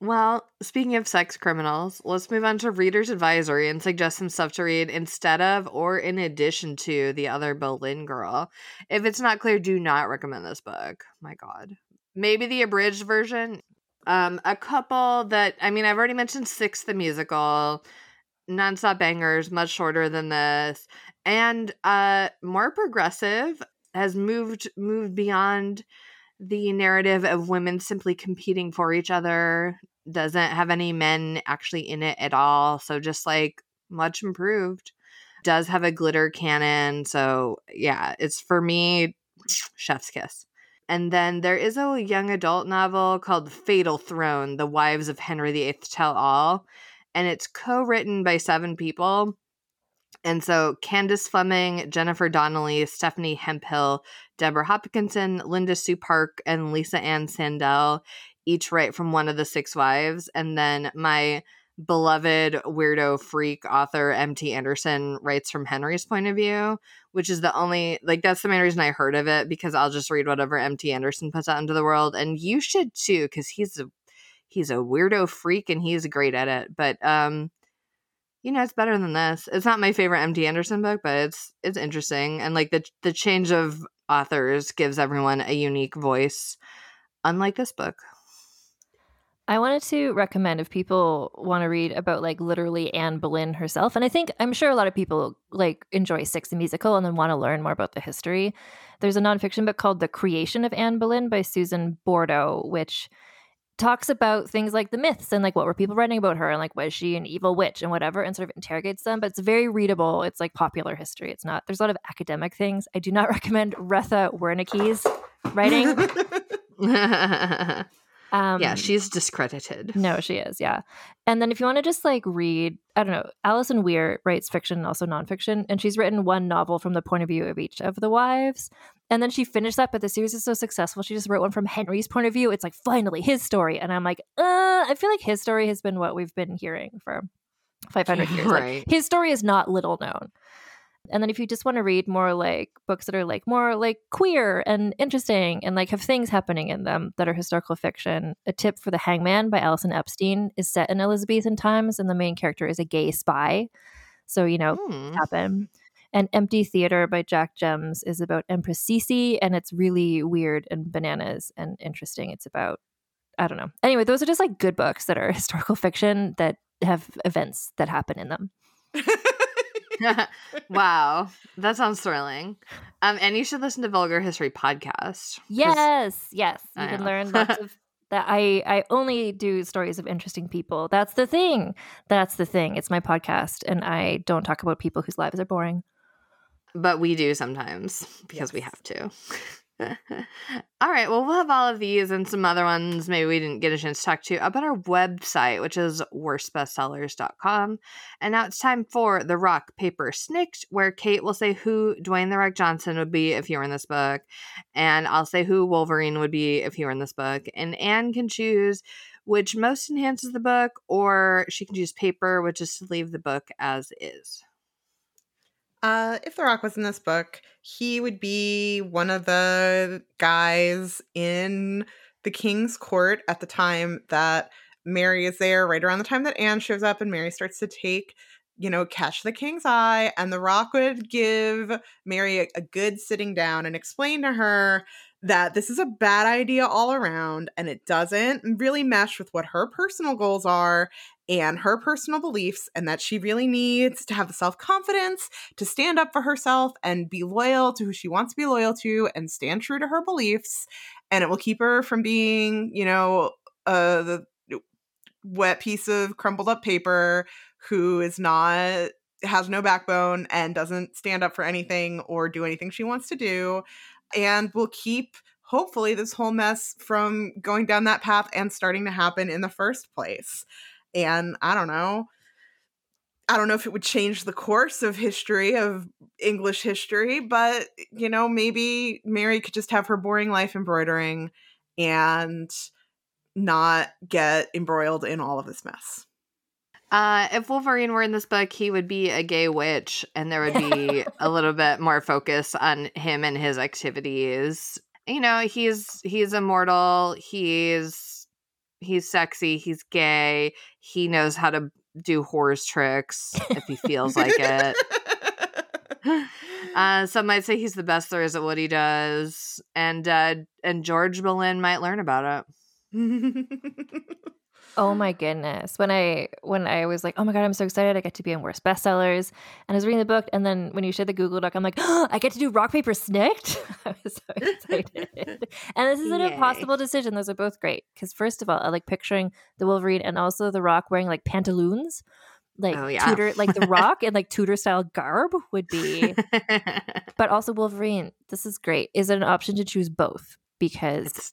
Well, speaking of sex criminals, let's move on to Reader's Advisory and suggest some stuff to read instead of or in addition to The Other Boleyn Girl. If it's not clear, do not recommend this book. My God. Maybe the abridged version. Um, a couple that, I mean, I've already mentioned Six, the musical, nonstop bangers, much shorter than this, and uh, more progressive, has moved moved beyond the narrative of women simply competing for each other, doesn't have any men actually in it at all, so just, like, much improved. Does have a glitter cannon, so, yeah, it's, for me, chef's kiss. And then there is a young adult novel called The Fatal Throne, The Wives of Henry the Eighth Tell All. And it's co-written by seven people. And so Candace Fleming, Jennifer Donnelly, Stephanie Hemphill, Deborah Hopkinson, Linda Sue Park, and Lisa Ann Sandell each write from one of the six wives. And then my beloved weirdo freak author M T Anderson writes from Henry's point of view, which is the only, like, that's the main reason I heard of it, because I'll just read whatever M T Anderson puts out into the world, and you should too, because he's a he's a weirdo freak and he's great at it. But um you know, it's better than this. It's not my favorite M T Anderson book, but it's it's interesting, and like the the change of authors gives everyone a unique voice unlike this book. I wanted to recommend, if people want to read about like literally Anne Boleyn herself, and I think I'm sure a lot of people like enjoy Six the musical and then want to learn more about the history. There's a nonfiction book called The Creation of Anne Boleyn by Susan Bordeaux, which talks about things like the myths and like what were people writing about her and like was she an evil witch and whatever, and sort of interrogates them. But it's very readable. It's like popular history. It's not, there's a lot of academic things. I do not recommend Retha Warnicke's writing. Um, yeah, she's discredited. No, she is. Yeah. And then if you want to just like read, I don't know, Alison Weir writes fiction and also nonfiction. And she's written one novel from the point of view of each of the wives. And then she finished that, but the series is so successful. She just wrote one from Henry's point of view. It's like finally his story. And I'm like, uh, I feel like his story has been what we've been hearing for five hundred years. Right. Like, his story is not little known. And then if you just want to read more like books that are like more like queer and interesting and like have things happening in them that are historical fiction, A Tip for the Hangman by Alison Epstein is set in Elizabethan times and the main character is a gay spy. So, you know, mm. happen. And Empty Theater by Jack Gems is about Empress Sisi, and it's really weird and bananas and interesting. It's about, I don't know. Anyway, those are just like good books that are historical fiction that have events that happen in them. Wow, that sounds thrilling. Um, and you should listen to Vulgar History podcast. Yes, yes, you I can know. learn lots of that. I I only do stories of interesting people. That's the thing. That's the thing. It's my podcast, and I don't talk about people whose lives are boring. But we do sometimes because yes. we have to. All right, well, we'll have all of these and some other ones maybe we didn't get a chance to talk to about our website, which is worst bestsellers dot com. And now it's time for The Rock, Paper, Snicked, where Kate will say who Dwayne The Rock Johnson would be if he were in this book, and I'll say who Wolverine would be if he were in this book, and Anne can choose which most enhances the book, or she can choose paper, which is to leave the book as is. Uh, if The Rock was in this book, he would be one of the guys in the king's court at the time that Mary is there, right around the time that Anne shows up and Mary starts to take, you know, catch the king's eye. And The Rock would give Mary a, a good sitting down and explain to her that this is a bad idea all around and it doesn't really mesh with what her personal goals are and her personal beliefs, and that she really needs to have the self-confidence to stand up for herself and be loyal to who she wants to be loyal to and stand true to her beliefs, and it will keep her from being, you know, uh, the wet piece of crumpled up paper who is not, has no backbone and doesn't stand up for anything or do anything she wants to do. And we'll keep, hopefully, this whole mess from going down that path and starting to happen in the first place. And I don't know. I don't know if it would change the course of history, of English history, but, you know, maybe Mary could just have her boring life embroidering and not get embroiled in all of this mess. Uh, if Wolverine were in this book, he would be a gay witch, and there would be a little bit more focus on him and his activities. You know, he's he's immortal. He's he's sexy. He's gay. He knows how to do horse tricks if he feels like it. Uh, some might say he's the best there is at what he does, and uh, and George Boleyn might learn about it. Oh my goodness. When I when I was like, oh my God, I'm so excited. I get to be in Worst Bestsellers. And I was reading the book. And then when you shared the Google Doc, I'm like, oh, I get to do Rock, Paper, Snicked. I was so excited. And this is an Yay. impossible decision. Those are both great. Because first of all, I like picturing the Wolverine and also the Rock wearing like pantaloons. Like oh, yeah. Tudor, like the Rock and like Tudor style garb would be. But also Wolverine, this is great. Is it an option to choose both? Because... It's-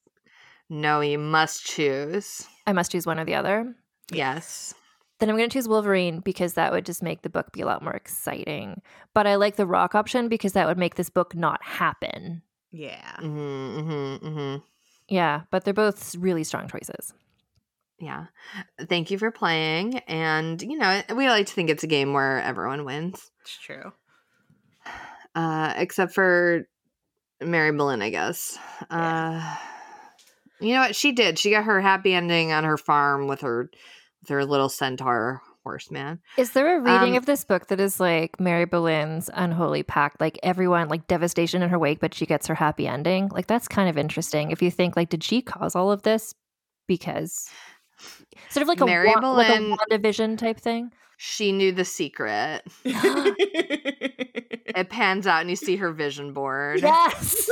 No, you must choose. I must choose one or the other? Yes. Then I'm going to choose Wolverine because that would just make the book be a lot more exciting. But I like the Rock option because that would make this book not happen. Yeah. Mm-hmm, mm-hmm, mm-hmm. Yeah, but they're both really strong choices. Yeah. Thank you for playing. And, you know, we like to think it's a game where everyone wins. It's true. Uh, except for Mary Boleyn, I guess. Yeah. Uh, You know what? She did. She got her happy ending on her farm with her with her little centaur horseman. Is there a reading um, of this book that is like Mary Boleyn's Unholy Pact? Like everyone, like devastation in her wake, but she gets her happy ending. Like that's kind of interesting. If you think like, did she cause all of this? Because sort of like a, Mary wa- Boleyn, like a WandaVision type thing. She knew the secret. It pans out and you see her vision board. Yes.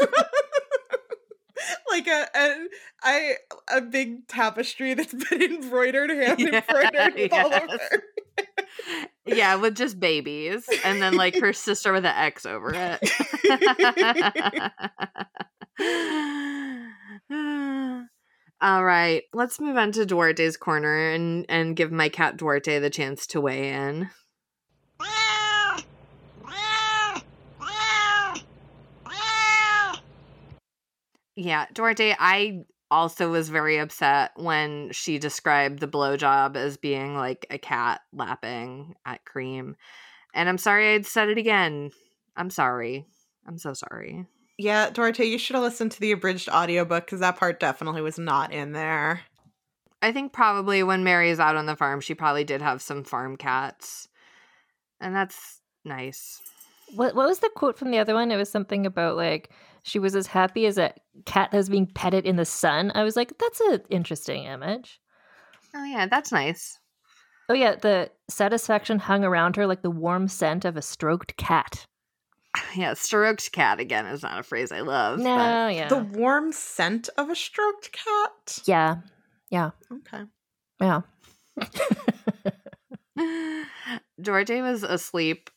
Like a, a I a big tapestry that's been embroidered, hand yeah, embroidered yes. all over. Yeah, with just babies, and then like her sister with an X over it. All right, let's move on to Duarte's corner and and give my cat Duarte the chance to weigh in. Yeah, Duarte, I also was very upset when she described the blowjob as being like a cat lapping at cream. And I'm sorry I'd said it again. I'm sorry. I'm so sorry. Yeah, Duarte, you should have listened to the abridged audiobook because that part definitely was not in there. I think probably when Mary is out on the farm, she probably did have some farm cats. And that's nice. What What was the quote from the other one? It was something about like, she was as happy as a cat that was being petted in the sun. I was like, that's an interesting image. Oh, yeah, that's nice. Oh, yeah, the satisfaction hung around her like the warm scent of a stroked cat. Yeah, stroked cat, again, is not a phrase I love. No, but... yeah. The warm scent of a stroked cat? Yeah, yeah. Okay. Yeah. Duarte was asleep,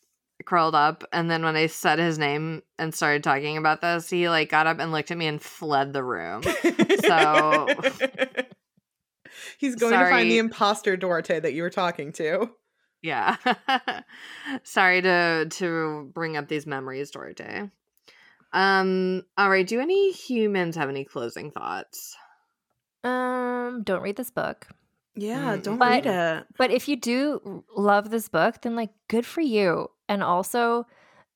curled up, and then when I said his name and started talking about this, he like got up and looked at me and fled the room. So he's going sorry. to find the imposter Duarte that you were talking to. Yeah. Sorry to to bring up these memories, Duarte. Um all right, do any humans have any closing thoughts? Um don't read this book. Yeah, don't but, read it. But if you do love this book, then like good for you. And also,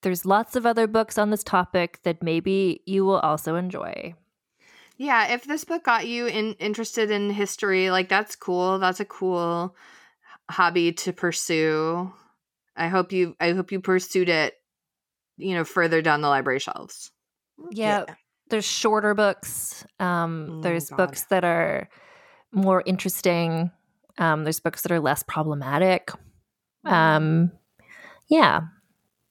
there's lots of other books on this topic that maybe you will also enjoy. Yeah, if this book got you in, interested in history, like that's cool. That's a cool hobby to pursue. I hope you I hope you pursued it, you know, further down the library shelves. Yeah, yeah. There's shorter books. Um, oh, there's God. books that are more interesting. Um, there's books that are less problematic. Um Yeah.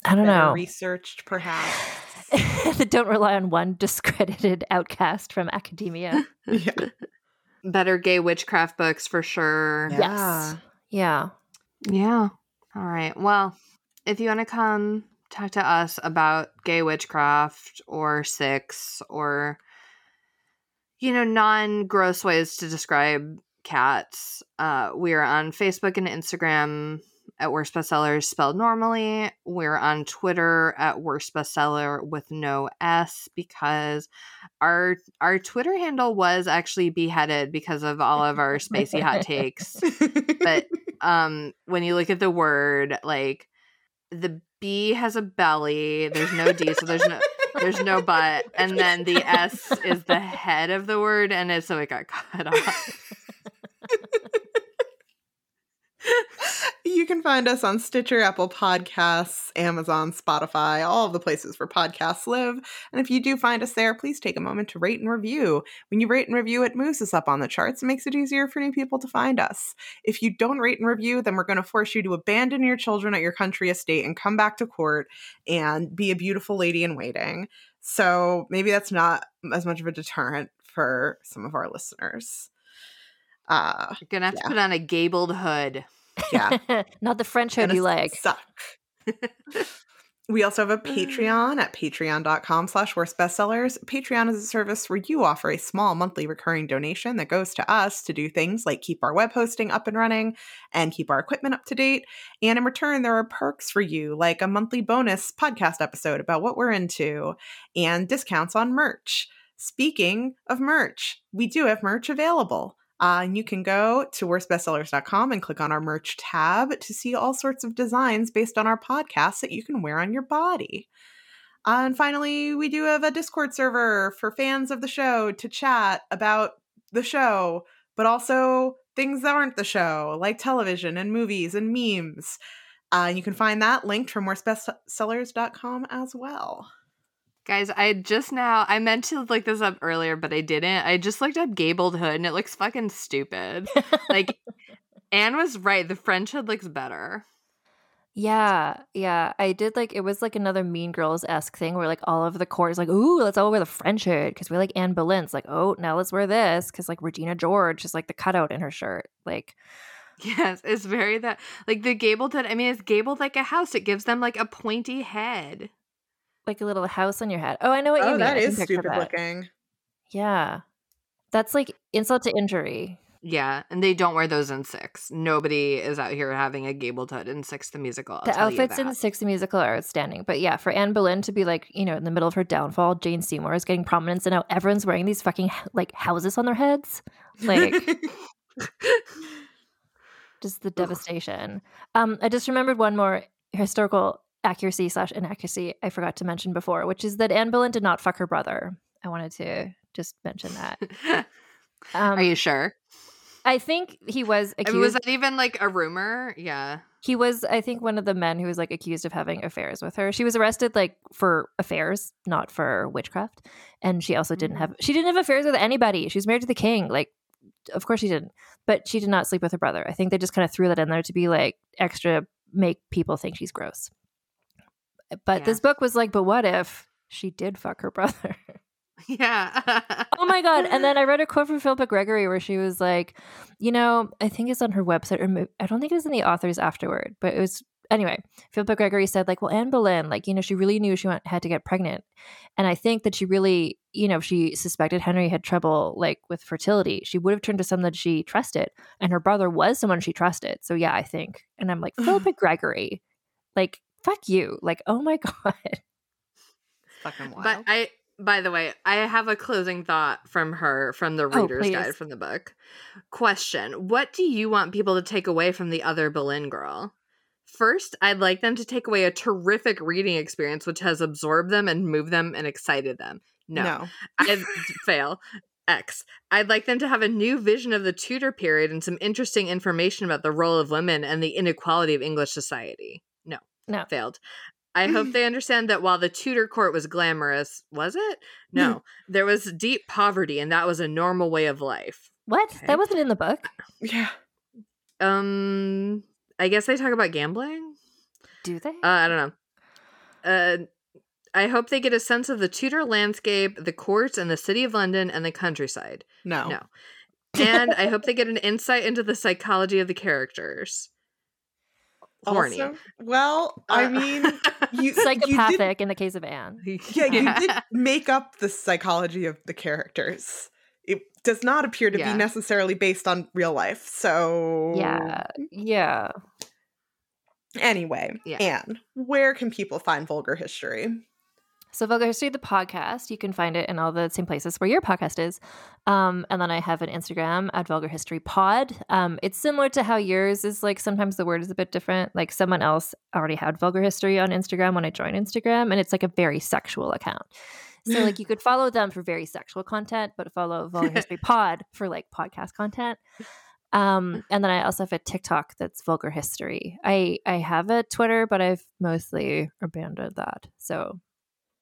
I don't Better know. Researched, perhaps. That don't rely on one discredited outcast from academia. Yeah. Better gay witchcraft books for sure. Yeah. Yes. Yeah. Yeah. All right. Well, if you want to come talk to us about gay witchcraft or Six or, you know, non-gross ways to describe cats, uh, we are on Facebook and Instagram at Worst Bestsellers spelled normally. We're on Twitter at Worst Bestseller with no S because our our Twitter handle was actually beheaded because of all of our spicy hot takes. But um, when you look at the word, like the B has a belly. There's no D, so there's no there's no butt, and then the S is the head of the word, and it, so it got cut off. You can find us on Stitcher, Apple Podcasts, Amazon, Spotify, all of the places where podcasts live. And if you do find us there, please take a moment to rate and review. When you rate and review, it moves us up on the charts and makes it easier for new people to find us. If you don't rate and review, then we're going to force you to abandon your children at your country estate and come back to court and be a beautiful lady in waiting. So maybe that's not as much of a deterrent for some of our listeners. Uh, You're going to have yeah. to put on a gabled hood. Yeah. Not the French hood you like. Suck. We also have a Patreon at patreon.com slash worst bestsellers. Patreon is a service where you offer a small monthly recurring donation that goes to us to do things like keep our web hosting up and running and keep our equipment up to date. And in return, there are perks for you, like a monthly bonus podcast episode about what we're into and discounts on merch. Speaking of merch, we do have merch available. Uh, and you can go to worst bestsellers dot com and click on our merch tab to see all sorts of designs based on our podcast that you can wear on your body. Uh, and finally, we do have a Discord server for fans of the show to chat about the show, but also things that aren't the show, like television and movies and memes. Uh, you can find that linked from worst bestsellers dot com as well. Guys, I just now, I meant to look this up earlier, but I didn't. I just looked up gabled hood and it looks fucking stupid. Like, Anne was right. The French hood looks better. Yeah, yeah. I did like, it was like another Mean Girls-esque thing where like all of the court is like, ooh, let's all wear the French hood because we're like Anne Boleyn. It's like, oh, now let's wear this because like Regina George is like the cutout in her shirt. Like, yes, it's very that, like the gabled hood, I mean, it's gabled like a house. It gives them like a pointy head. Like a little house on your head. Oh, I know what oh, you mean. Oh, that is stupid that. looking. Yeah. That's like insult to injury. Yeah, and they don't wear those in Six. Nobody is out here having a gabled hood in Six the Musical. I'll the outfits in Six the Musical are outstanding. But yeah, for Anne Boleyn to be like, you know, in the middle of her downfall, Jane Seymour is getting prominence and now everyone's wearing these fucking like houses on their heads. Like, just the devastation. Um, I just remembered one more historical accuracy slash inaccuracy I forgot to mention before, which is that Anne Boleyn did not fuck her brother. I wanted to just mention that. Um, Are you sure? I think he was accused. I mean, was that even like a rumor? Yeah. He was, I think, one of the men who was like accused of having affairs with her. She was arrested like for affairs, not for witchcraft. And she also mm-hmm. didn't have, she didn't have affairs with anybody. She was married to the king. Like, of course she didn't. But she did not sleep with her brother. I think they just kind of threw that in there to be like extra, make people think she's gross. But yeah. This book was like, but what if she did fuck her brother? Yeah. Oh my god. And then I read a quote from Philippa Gregory where she was like, you know, I think it's on her website or mo- I don't think it was in the author's afterward, but it was anyway, Philippa Gregory said like, well, Anne Boleyn, like, you know, she really knew she want- had to get pregnant, and I think that she really, you know, she suspected Henry had trouble like with fertility, she would have turned to someone that she trusted, and her brother was someone she trusted, so yeah, I think. And I'm like, Philippa Gregory, like, fuck you, like, oh my god. Fucking wild. But I By the way, I have a closing thought from her, from the reader's oh, guide from the book. Question. What do you want people to take away from The Other Boleyn Girl? First, I'd like them to take away a terrific reading experience which has absorbed them and moved them and excited them. No. no. I'd fail. X. I'd like them to have a new vision of the Tudor period and some interesting information about the role of women and the inequality of English society. No. No. Failed. I hope they understand that while the Tudor court was glamorous, was it? No. There was deep poverty, and that was a normal way of life. What? Okay. That wasn't in the book? Yeah. Um, I guess they talk about gambling? Do they? Uh, I don't know. Uh, I hope they get a sense of the Tudor landscape, the courts, and the city of London, and the countryside. No. No. And I hope they get an insight into the psychology of the characters. Horny. Also, well, uh, I mean, you, psychopathic you did, in the case of Anne. Yeah, yeah, you did make up the psychology of the characters. It does not appear to yeah. be necessarily based on real life. So yeah, yeah. Anyway, yeah. Anne, where can people find Vulgar History? So Vulgar History, the podcast, you can find it in all the same places where your podcast is. Um, and then I have an Instagram at Vulgar History Pod. Um, it's similar to how yours is, like sometimes the word is a bit different. Like someone else already had Vulgar History on Instagram when I joined Instagram, and it's like a very sexual account. So like you could follow them for very sexual content, but follow Vulgar History Pod for like podcast content. Um, and then I also have a TikTok that's Vulgar History. I, I have a Twitter, but I've mostly abandoned that. So...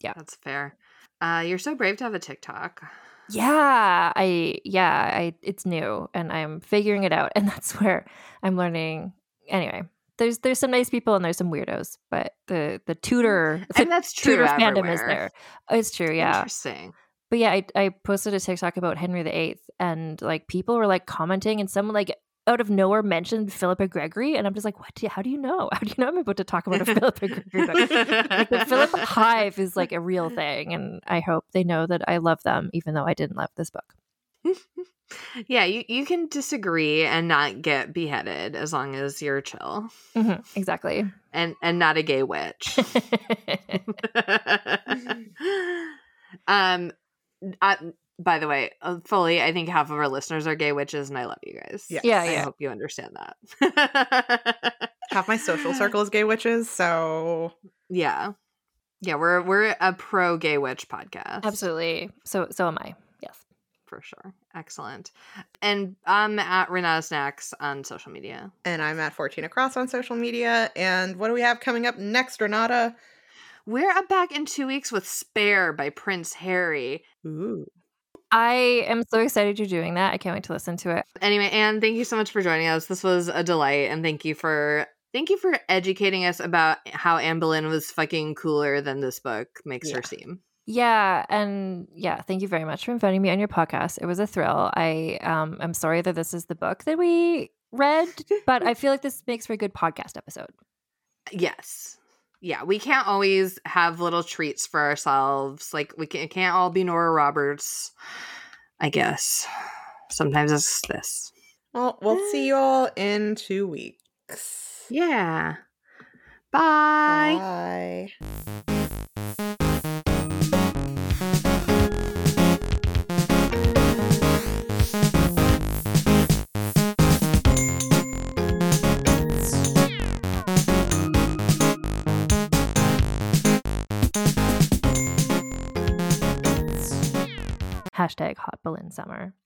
yeah, that's fair. Uh, you're so brave to have a TikTok. Yeah, I yeah, I it's new and I'm figuring it out, and that's where I'm learning. Anyway, there's there's some nice people and there's some weirdos, but the the Tudor and the that's true Tudor fandom is there. It's true, yeah. Interesting. But yeah, I I posted a TikTok about Henry the Eighth, and like people were like commenting, and someone like out of nowhere mentioned Philippa Gregory, and I'm just like, what? Do you, how do you know? How do you know I'm about to talk about a Philippa Gregory book? Like, the Philippa Hive is like a real thing, and I hope they know that I love them, even though I didn't love this book. Yeah, you, you can disagree and not get beheaded as long as you're chill. Mm-hmm, exactly. And and not a gay witch. um, I. By the way, fully, I think half of our listeners are gay witches, and I love you guys. Yes. Yeah, yeah. I hope you understand that. Half my social circle is gay witches, so yeah, yeah. We're we're a pro gay witch podcast. Absolutely. So so am I. Yes, for sure. Excellent. And I'm at Renata Snacks on social media. And I'm at fourteen across on social media. And what do we have coming up next, Renata? We're back in two weeks with Spare by Prince Harry. Ooh. I am so excited you're doing that. I can't wait to listen to it. Anyway, Anne, thank you so much for joining us. This was a delight. And thank you for... Thank you for educating us about how Anne Boleyn was fucking cooler than this book makes yeah. her seem. Yeah. And yeah, thank you very much for inviting me on your podcast. It was a thrill. I, um, I'm sorry that this is the book that we read, but I feel like this makes for a good podcast episode. Yes. Yeah. We can't always have little treats for ourselves. Like we can, it can't all be Nora Roberts, I guess. Sometimes it's this. Well, we'll see you all in two weeks. Yeah. Bye. Bye. Hashtag Hot Boleyn Summer.